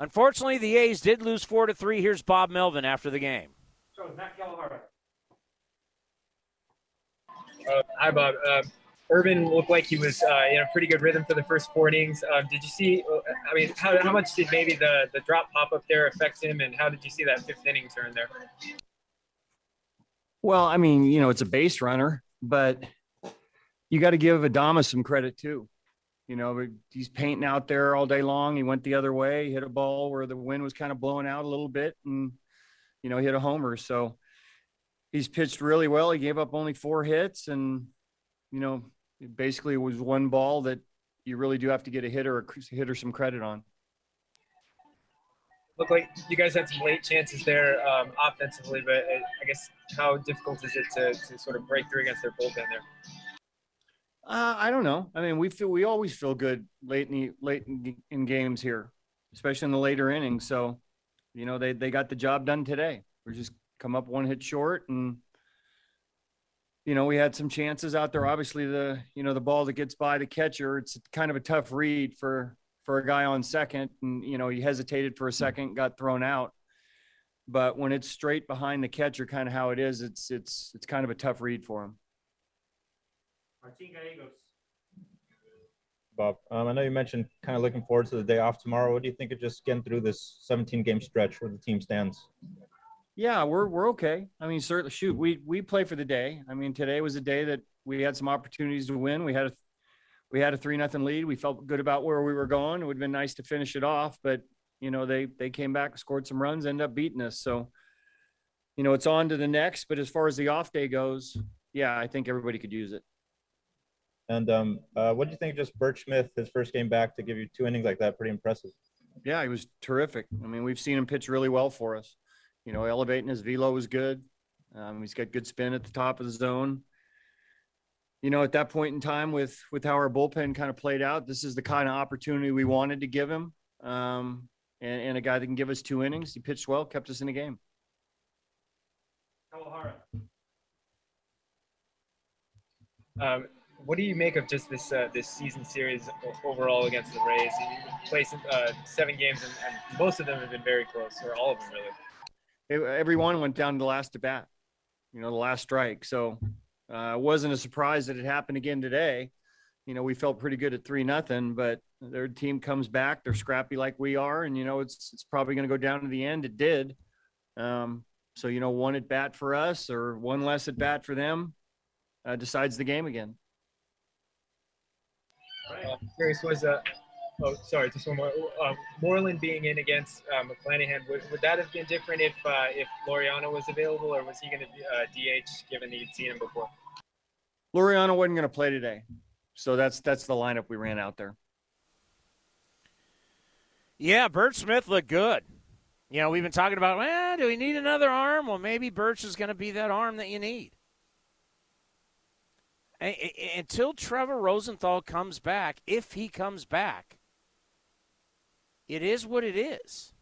Unfortunately, the A's did lose four to three. Here's Bob Melvin after the game. So, Matt Gallagher. Uh, hi, Bob. Uh, Irvin looked like he was uh, in a pretty good rhythm for the first four innings. Uh, did you see, I mean, how, how much did maybe the, the drop pop-up there affect him, and how did you see that fifth inning turn there? Well, I mean, you know, it's a base runner, but you got to give Adames some credit too. You know, he's painting out there all day long. He went the other way, hit a ball where the wind was kind of blowing out a little bit, and, you know, hit a homer. So he's pitched really well. He gave up only four hits, and, you know, it basically was one ball that you really do have to get a hitter, a hitter some credit on. Looked like you guys had some late chances there um, offensively, but it, I guess how difficult is it to, to sort of break through against their bullpen there? Uh, I don't know. I mean, we feel we always feel good late in the, late in, in games here, especially in the later innings. So, you know, they they got the job done today. We're just come up one hit short, and you know, we had some chances out there. Obviously, the you know the ball that gets by the catcher, it's kind of a tough read for for a guy on second, and you know he hesitated for a second, got thrown out. But when it's straight behind the catcher, kind of how it is, it's it's it's kind of a tough read for him. Bob, um, I know you mentioned kind of looking forward to the day off tomorrow. What do you think of just getting through this seventeen-game stretch where the team stands? Yeah, we're we're okay. I mean, certainly, shoot, we we play for the day. I mean, today was a day that we had some opportunities to win. We had a we had a three nothing lead. We felt good about where we were going. It would have been nice to finish it off, but you know they they came back, scored some runs, ended up beating us. So, you know, it's on to the next. But as far as the off day goes, yeah, I think everybody could use it. And um, uh, what do you think of just Burt Smith, his first game back, to give you two innings like that? Pretty impressive. Yeah, he was terrific. I mean, we've seen him pitch really well for us. You know, elevating his velo was good. Um, he's got good spin at the top of the zone. You know, at that point in time with with how our bullpen kind of played out, this is the kind of opportunity we wanted to give him. Um, and, and a guy that can give us two innings. He pitched well, kept us in the game. Um What do you make of just this uh, this season series overall against the Rays? You played uh, seven games, and, and most of them have been very close, or all of them really. Everyone went down to the last at bat, you know, the last strike. So it uh, wasn't a surprise that it happened again today. You know, we felt pretty good at three nothing, but their team comes back. They're scrappy like we are, and you know, it's it's probably going to go down to the end. It did. Um, so you know, one at bat for us, or one less at bat for them, uh, decides the game again. Uh, curious was uh oh sorry just one more uh, Moreland being in against um, McClanahan, would, would that have been different if uh, if Laureano was available, or was he going to be uh, D H given that you'd seen him before? Laureano wasn't going to play today, so that's that's the lineup we ran out there. Yeah, Burt Smith looked good. You know, we've been talking about, well, do we need another arm? Well, maybe Burt is going to be that arm that you need. Until Trevor Rosenthal comes back, if he comes back, it is what it is.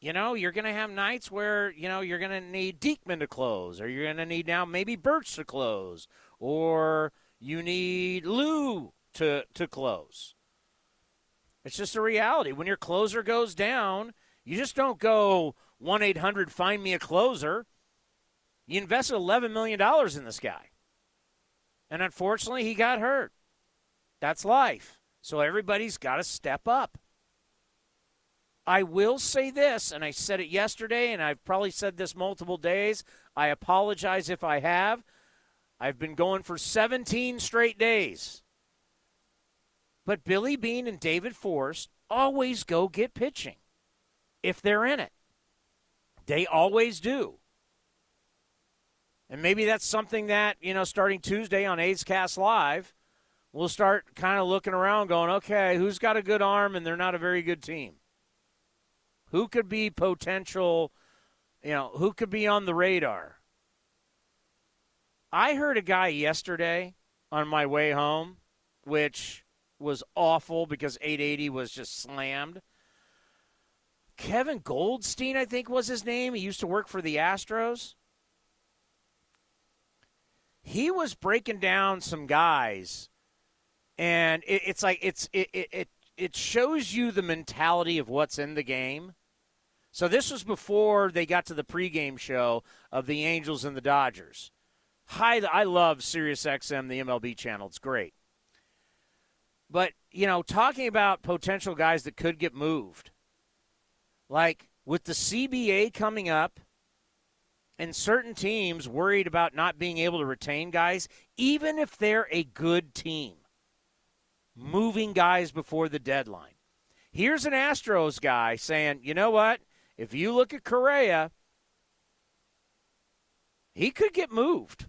You know, you're going to have nights where, you know, you're going to need Diekman to close, or you're going to need now maybe Birch to close, or you need Lou to, to close. It's just a reality. When your closer goes down, you just don't go one eight hundred find me a closer. You invested eleven million dollars in this guy. And unfortunately, he got hurt. That's life. So everybody's got to step up. I will say this, and I said it yesterday, and I've probably said this multiple days. I apologize if I have. I've been going for seventeen straight days. But Billy Bean and David Forrest always go get pitching if they're in it. They always do. And maybe that's something that, you know, starting Tuesday on A's Cast Live, we'll start kind of looking around going, okay, who's got a good arm and they're not a very good team? Who could be potential, you know, who could be on the radar? I heard a guy yesterday on my way home, which was awful because eight eighty was just slammed. Kevin Goldstein, I think was his name. He used to work for the Astros. He was breaking down some guys, and it, it's like it's it, it it shows you the mentality of what's in the game. So this was before they got to the pregame show of the Angels and the Dodgers. Hi, I love SiriusXM, the M L B channel. It's great. But, you know, talking about potential guys that could get moved, like with the C B A coming up, and certain teams worried about not being able to retain guys, even if they're a good team, moving guys before the deadline. Here's an Astros guy saying, you know what, if you look at Correa, he could get moved.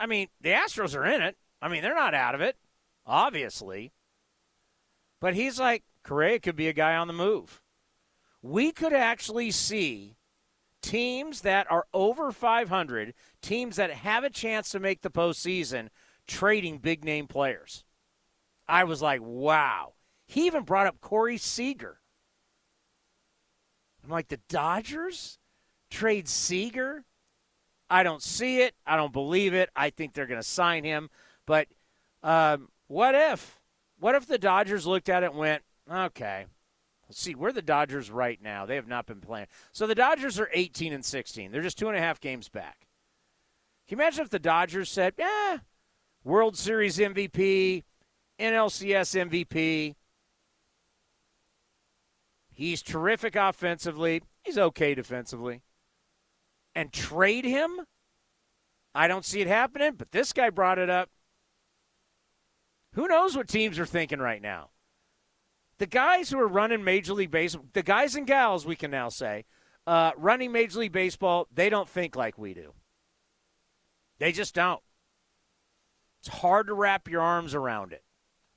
I mean, the Astros are in it. I mean, they're not out of it, obviously. But he's like, Correa could be a guy on the move. We could actually see teams that are over five hundred, teams that have a chance to make the postseason, trading big-name players. I was like, wow. He even brought up Corey Seager. I'm like, the Dodgers trade Seager? I don't see it. I don't believe it. I think they're going to sign him. But um, what if? What if the Dodgers looked at it and went, okay, see, we're the Dodgers right now. They have not been playing. So the Dodgers are eighteen and sixteen. They're just two and a half games back. Can you imagine if the Dodgers said, eh, World Series M V P, N L C S M V P. He's terrific offensively. He's okay defensively. And trade him? I don't see it happening, but this guy brought it up. Who knows what teams are thinking right now? The guys who are running Major League Baseball, the guys and gals, we can now say, uh, running Major League Baseball, they don't think like we do. They just don't. It's hard to wrap your arms around it,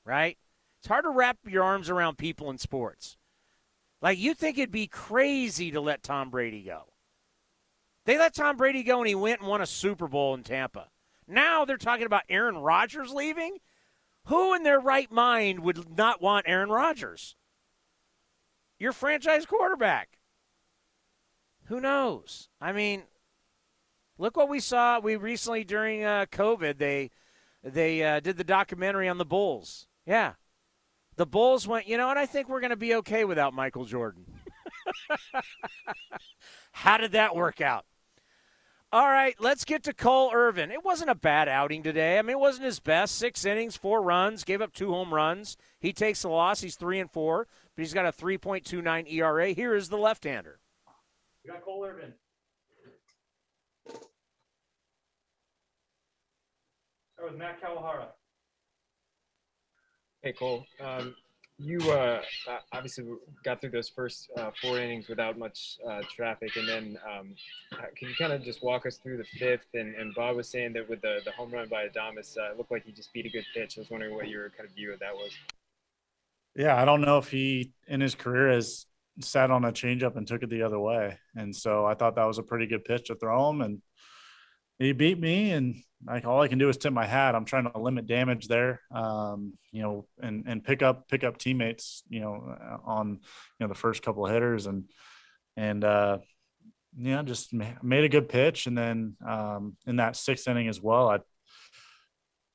right? It's hard to wrap your arms around people in sports. Like, you think it'd be crazy to let Tom Brady go. They let Tom Brady go, and he went and won a Super Bowl in Tampa. Now they're talking about Aaron Rodgers leaving? Who in their right mind would not want Aaron Rodgers? Your franchise quarterback. Who knows? I mean, look what we saw. We recently, during uh, COVID, they they uh, did the documentary on the Bulls. Yeah. The Bulls went, you know what, I think we're going to be okay without Michael Jordan. How did that work out? All right, let's get to Cole Irvin. It wasn't a bad outing today. I mean, it wasn't his best. Six innings, four runs, gave up two home runs. He takes the loss. He's three and four, but he's got a three point two nine E R A. Here is the left-hander. We got Cole Irvin. Start with Matt Kawahara. Hey, Cole. Um, you uh, obviously got through those first uh, four innings without much uh, traffic, and then um, can you kind of just walk us through the fifth? And, and Bob was saying that with the, the home run by Adames, uh, it looked like he just beat a good pitch. I was wondering what your kind of view of that was. Yeah, I don't know if he in his career has sat on a changeup and took it the other way. And so I thought that was a pretty good pitch to throw him, and he beat me, and like all I can do is tip my hat. I'm trying to limit damage there, um, you know, and and pick up pick up teammates, you know, on you know the first couple of hitters, and and uh, yeah, just made a good pitch. And then um, in that sixth inning as well, I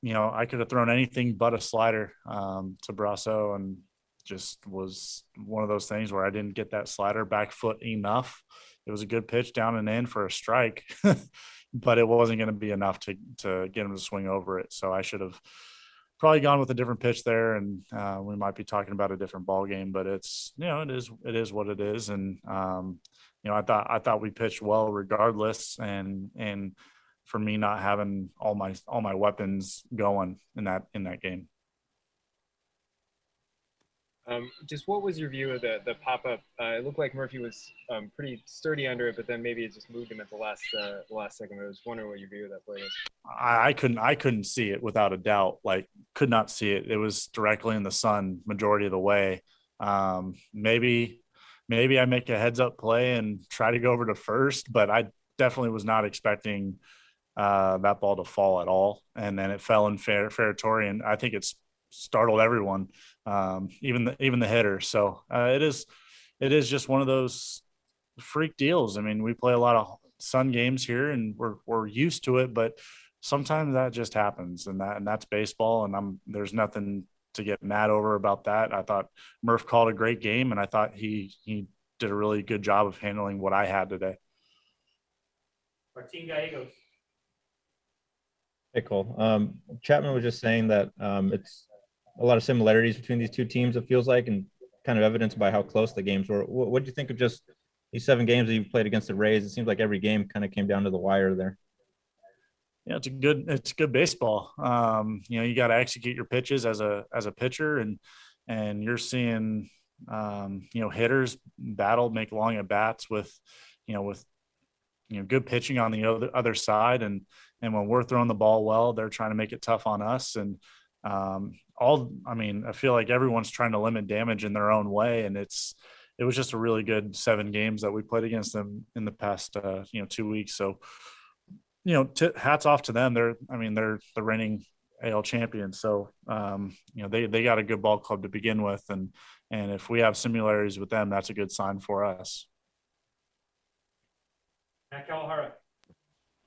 you know I could have thrown anything but a slider um, to Brasso, and just was one of those things where I didn't get that slider back foot enough. it was a good pitch down and in for a strike, but it wasn't going to be enough to to get him to swing over it. So I should have probably gone with a different pitch there, and uh, we might be talking about a different ball game. But it's, you know, it is it is what it is, and um, you know, I thought I thought we pitched well regardless, and and for me not having all my all my weapons going in that in that game. Um, just what was your view of the, the pop-up? Uh, it looked like Murphy was um, pretty sturdy under it, but then maybe it just moved him at the last uh, the last second. I was wondering what your view of that play was. I, I couldn't I couldn't see it without a doubt. Like, could not see it. It was directly in the sun majority of the way. Um, maybe maybe I make a heads-up play and try to go over to first, but I definitely was not expecting uh, that ball to fall at all. And then it fell in fair, fair territory, and I think it's startled everyone, um even the even the hitter. So uh, it is it is just one of those freak deals. I mean, we play a lot of sun games here, and we're we're used to it, but sometimes that just happens, and that and that's baseball, and I'm there's nothing to get mad over about that. I thought Murph called a great game, and I thought he he did a really good job of handling what I had today. Martin Gallegos. Hey, Cole. Um, Chapman was just saying that um, it's a lot of similarities between these two teams, it feels like, and kind of evidenced by how close the games were. What, what do you think of just these seven games that you've played against the Rays? It seems like every game kind of came down to the wire there. Yeah, it's a good, it's good baseball. Um, you know, you got to execute your pitches as a, as a pitcher, and, and you're seeing, um, you know, hitters battle, make long at bats with, you know, with, you know, good pitching on the other, other side. And, and when we're throwing the ball well, they're trying to make it tough on us. And, um, all, I mean, I feel like everyone's trying to limit damage in their own way. And it's, it was just a really good seven games that we played against them in the past, uh, you know, two weeks. So, you know, t- hats off to them. They're, I mean, they're the reigning A L champions. So, um, you know, they, they got a good ball club to begin with. And, and if we have similarities with them, that's a good sign for us. Matt Kalahara.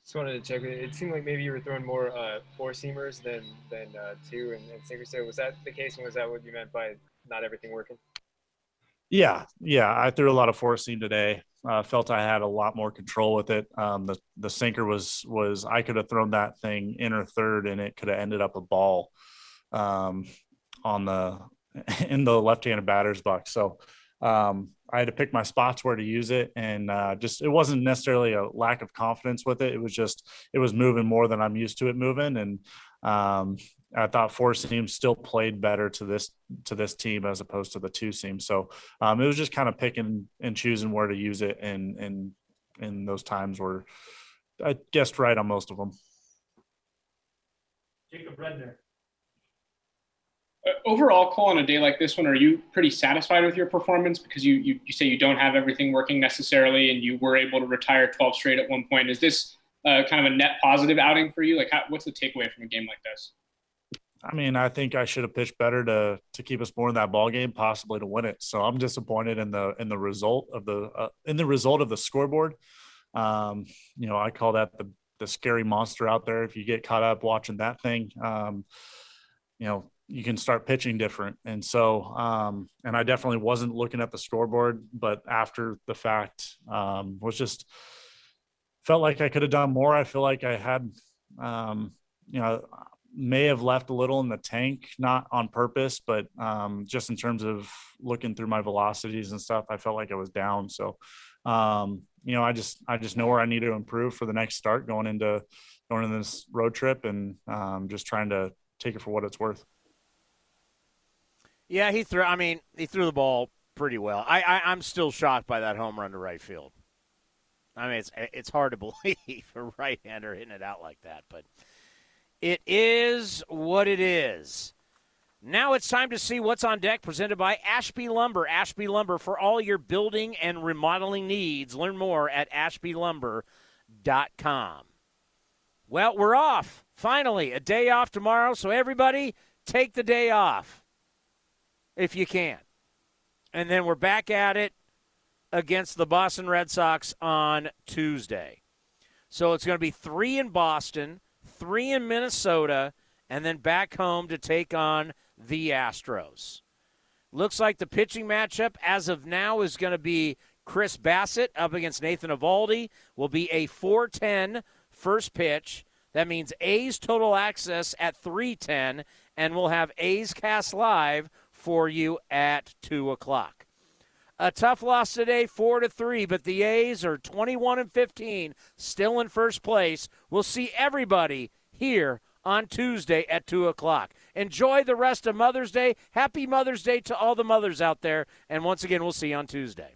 Just wanted to check. It seemed like maybe you were throwing more uh, four-seamers than than uh, two and, and sinkers. So was that the case, and was that what you meant by not everything working? Yeah, yeah. I threw a lot of four-seam today. I uh, felt I had a lot more control with it. Um, the the sinker was was I could have thrown that thing inner third, and it could have ended up a ball um, on the in the left-handed batter's box. So. Um, I had to pick my spots where to use it, and uh, just it wasn't necessarily a lack of confidence with it. It was just it was moving more than I'm used to it moving, and um, I thought four seam still played better to this to this team as opposed to the two seam. So um, it was just kind of picking and choosing where to use it, and and and those times were I guessed right on most of them. Jacob Redner. Overall, Cole, on a day like this one, are you pretty satisfied with your performance? Because you, you, you say you don't have everything working necessarily, and you were able to retire twelve straight at one point. Is this uh, kind of a net positive outing for you? Like, how, what's the takeaway from a game like this? I mean, I think I should have pitched better to to keep us more in that ball game, possibly to win it. So I'm disappointed in the in the result of the uh, in the result of the scoreboard. Um, you know, I call that the the scary monster out there. If you get caught up watching that thing, um, you know. you can start pitching different. And so, um, and I definitely wasn't looking at the scoreboard, but after the fact, um, was just felt like I could have done more. I feel like I had, um, you know, may have left a little in the tank, not on purpose, but, um, just in terms of looking through my velocities and stuff, I felt like I was down. So, um, you know, I just, I just know where I need to improve for the next start going into going into this road trip, and, um, just trying to take it for what it's worth. Yeah, he threw. I mean, he threw the ball pretty well. I, I, I'm still shocked by that home run to right field. I mean, it's it's hard to believe a right-hander hitting it out like that, but it is what it is. Now it's time to see what's on deck, presented by Ashby Lumber. Ashby Lumber, for all your building and remodeling needs. Learn more at ashby lumber dot com. Well, we're off. Finally, a day off tomorrow, so everybody take the day off. If you can. And then we're back at it against the Boston Red Sox on Tuesday. So it's going to be three in Boston, three in Minnesota, and then back home to take on the Astros. Looks like the pitching matchup as of now is going to be Chris Bassett up against Nathan Eovaldi will be a four ten first pitch. That means A's Total Access at three ten, and we'll have A's Cast Live for you at two o'clock. A tough loss today, four to three, but the A's are twenty-one and fifteen, still in first place. We'll see everybody here on Tuesday at two o'clock. Enjoy the rest of Mother's Day. Happy Mother's Day to all the mothers out there, and once again, we'll see you on Tuesday.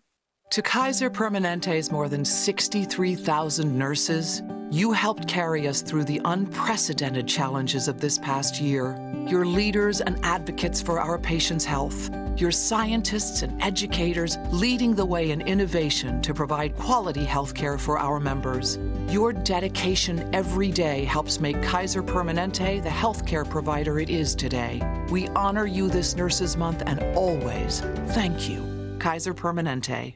To Kaiser Permanente's more than sixty-three thousand nurses, you helped carry us through the unprecedented challenges of this past year. Your leaders and advocates for our patients' health. Your scientists and educators leading the way in innovation to provide quality health care for our members. Your dedication every day helps make Kaiser Permanente the healthcare provider it is today. We honor you this Nurses Month and always thank you, Kaiser Permanente.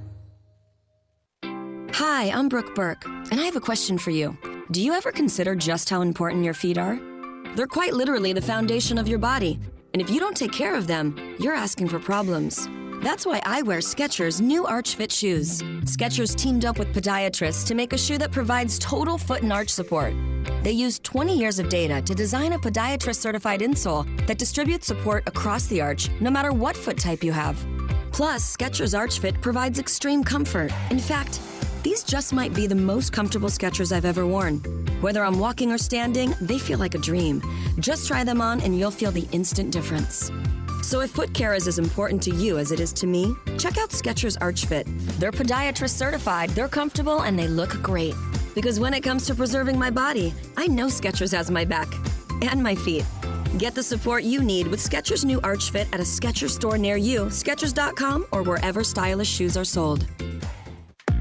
Hi, I'm Brooke Burke, and I have a question for you. Do you ever consider just how important your feet are? They're quite literally the foundation of your body, and if you don't take care of them, you're asking for problems. That's why I wear Skechers' new Arch Fit shoes. Skechers teamed up with podiatrists to make a shoe that provides total foot and arch support. They used twenty years of data to design a podiatrist-certified insole that distributes support across the arch, no matter what foot type you have. Plus, Skechers' Arch Fit provides extreme comfort. In fact, these just might be the most comfortable Skechers I've ever worn. Whether I'm walking or standing, they feel like a dream. Just try them on and you'll feel the instant difference. So if foot care is as important to you as it is to me, check out Skechers Arch Fit. They're podiatrist certified, they're comfortable, and they look great. Because when it comes to preserving my body, I know Skechers has my back and my feet. Get the support you need with Skechers' new Arch Fit at a Skechers store near you, Skechers dot com, or wherever stylish shoes are sold.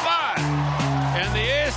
fly. And the A's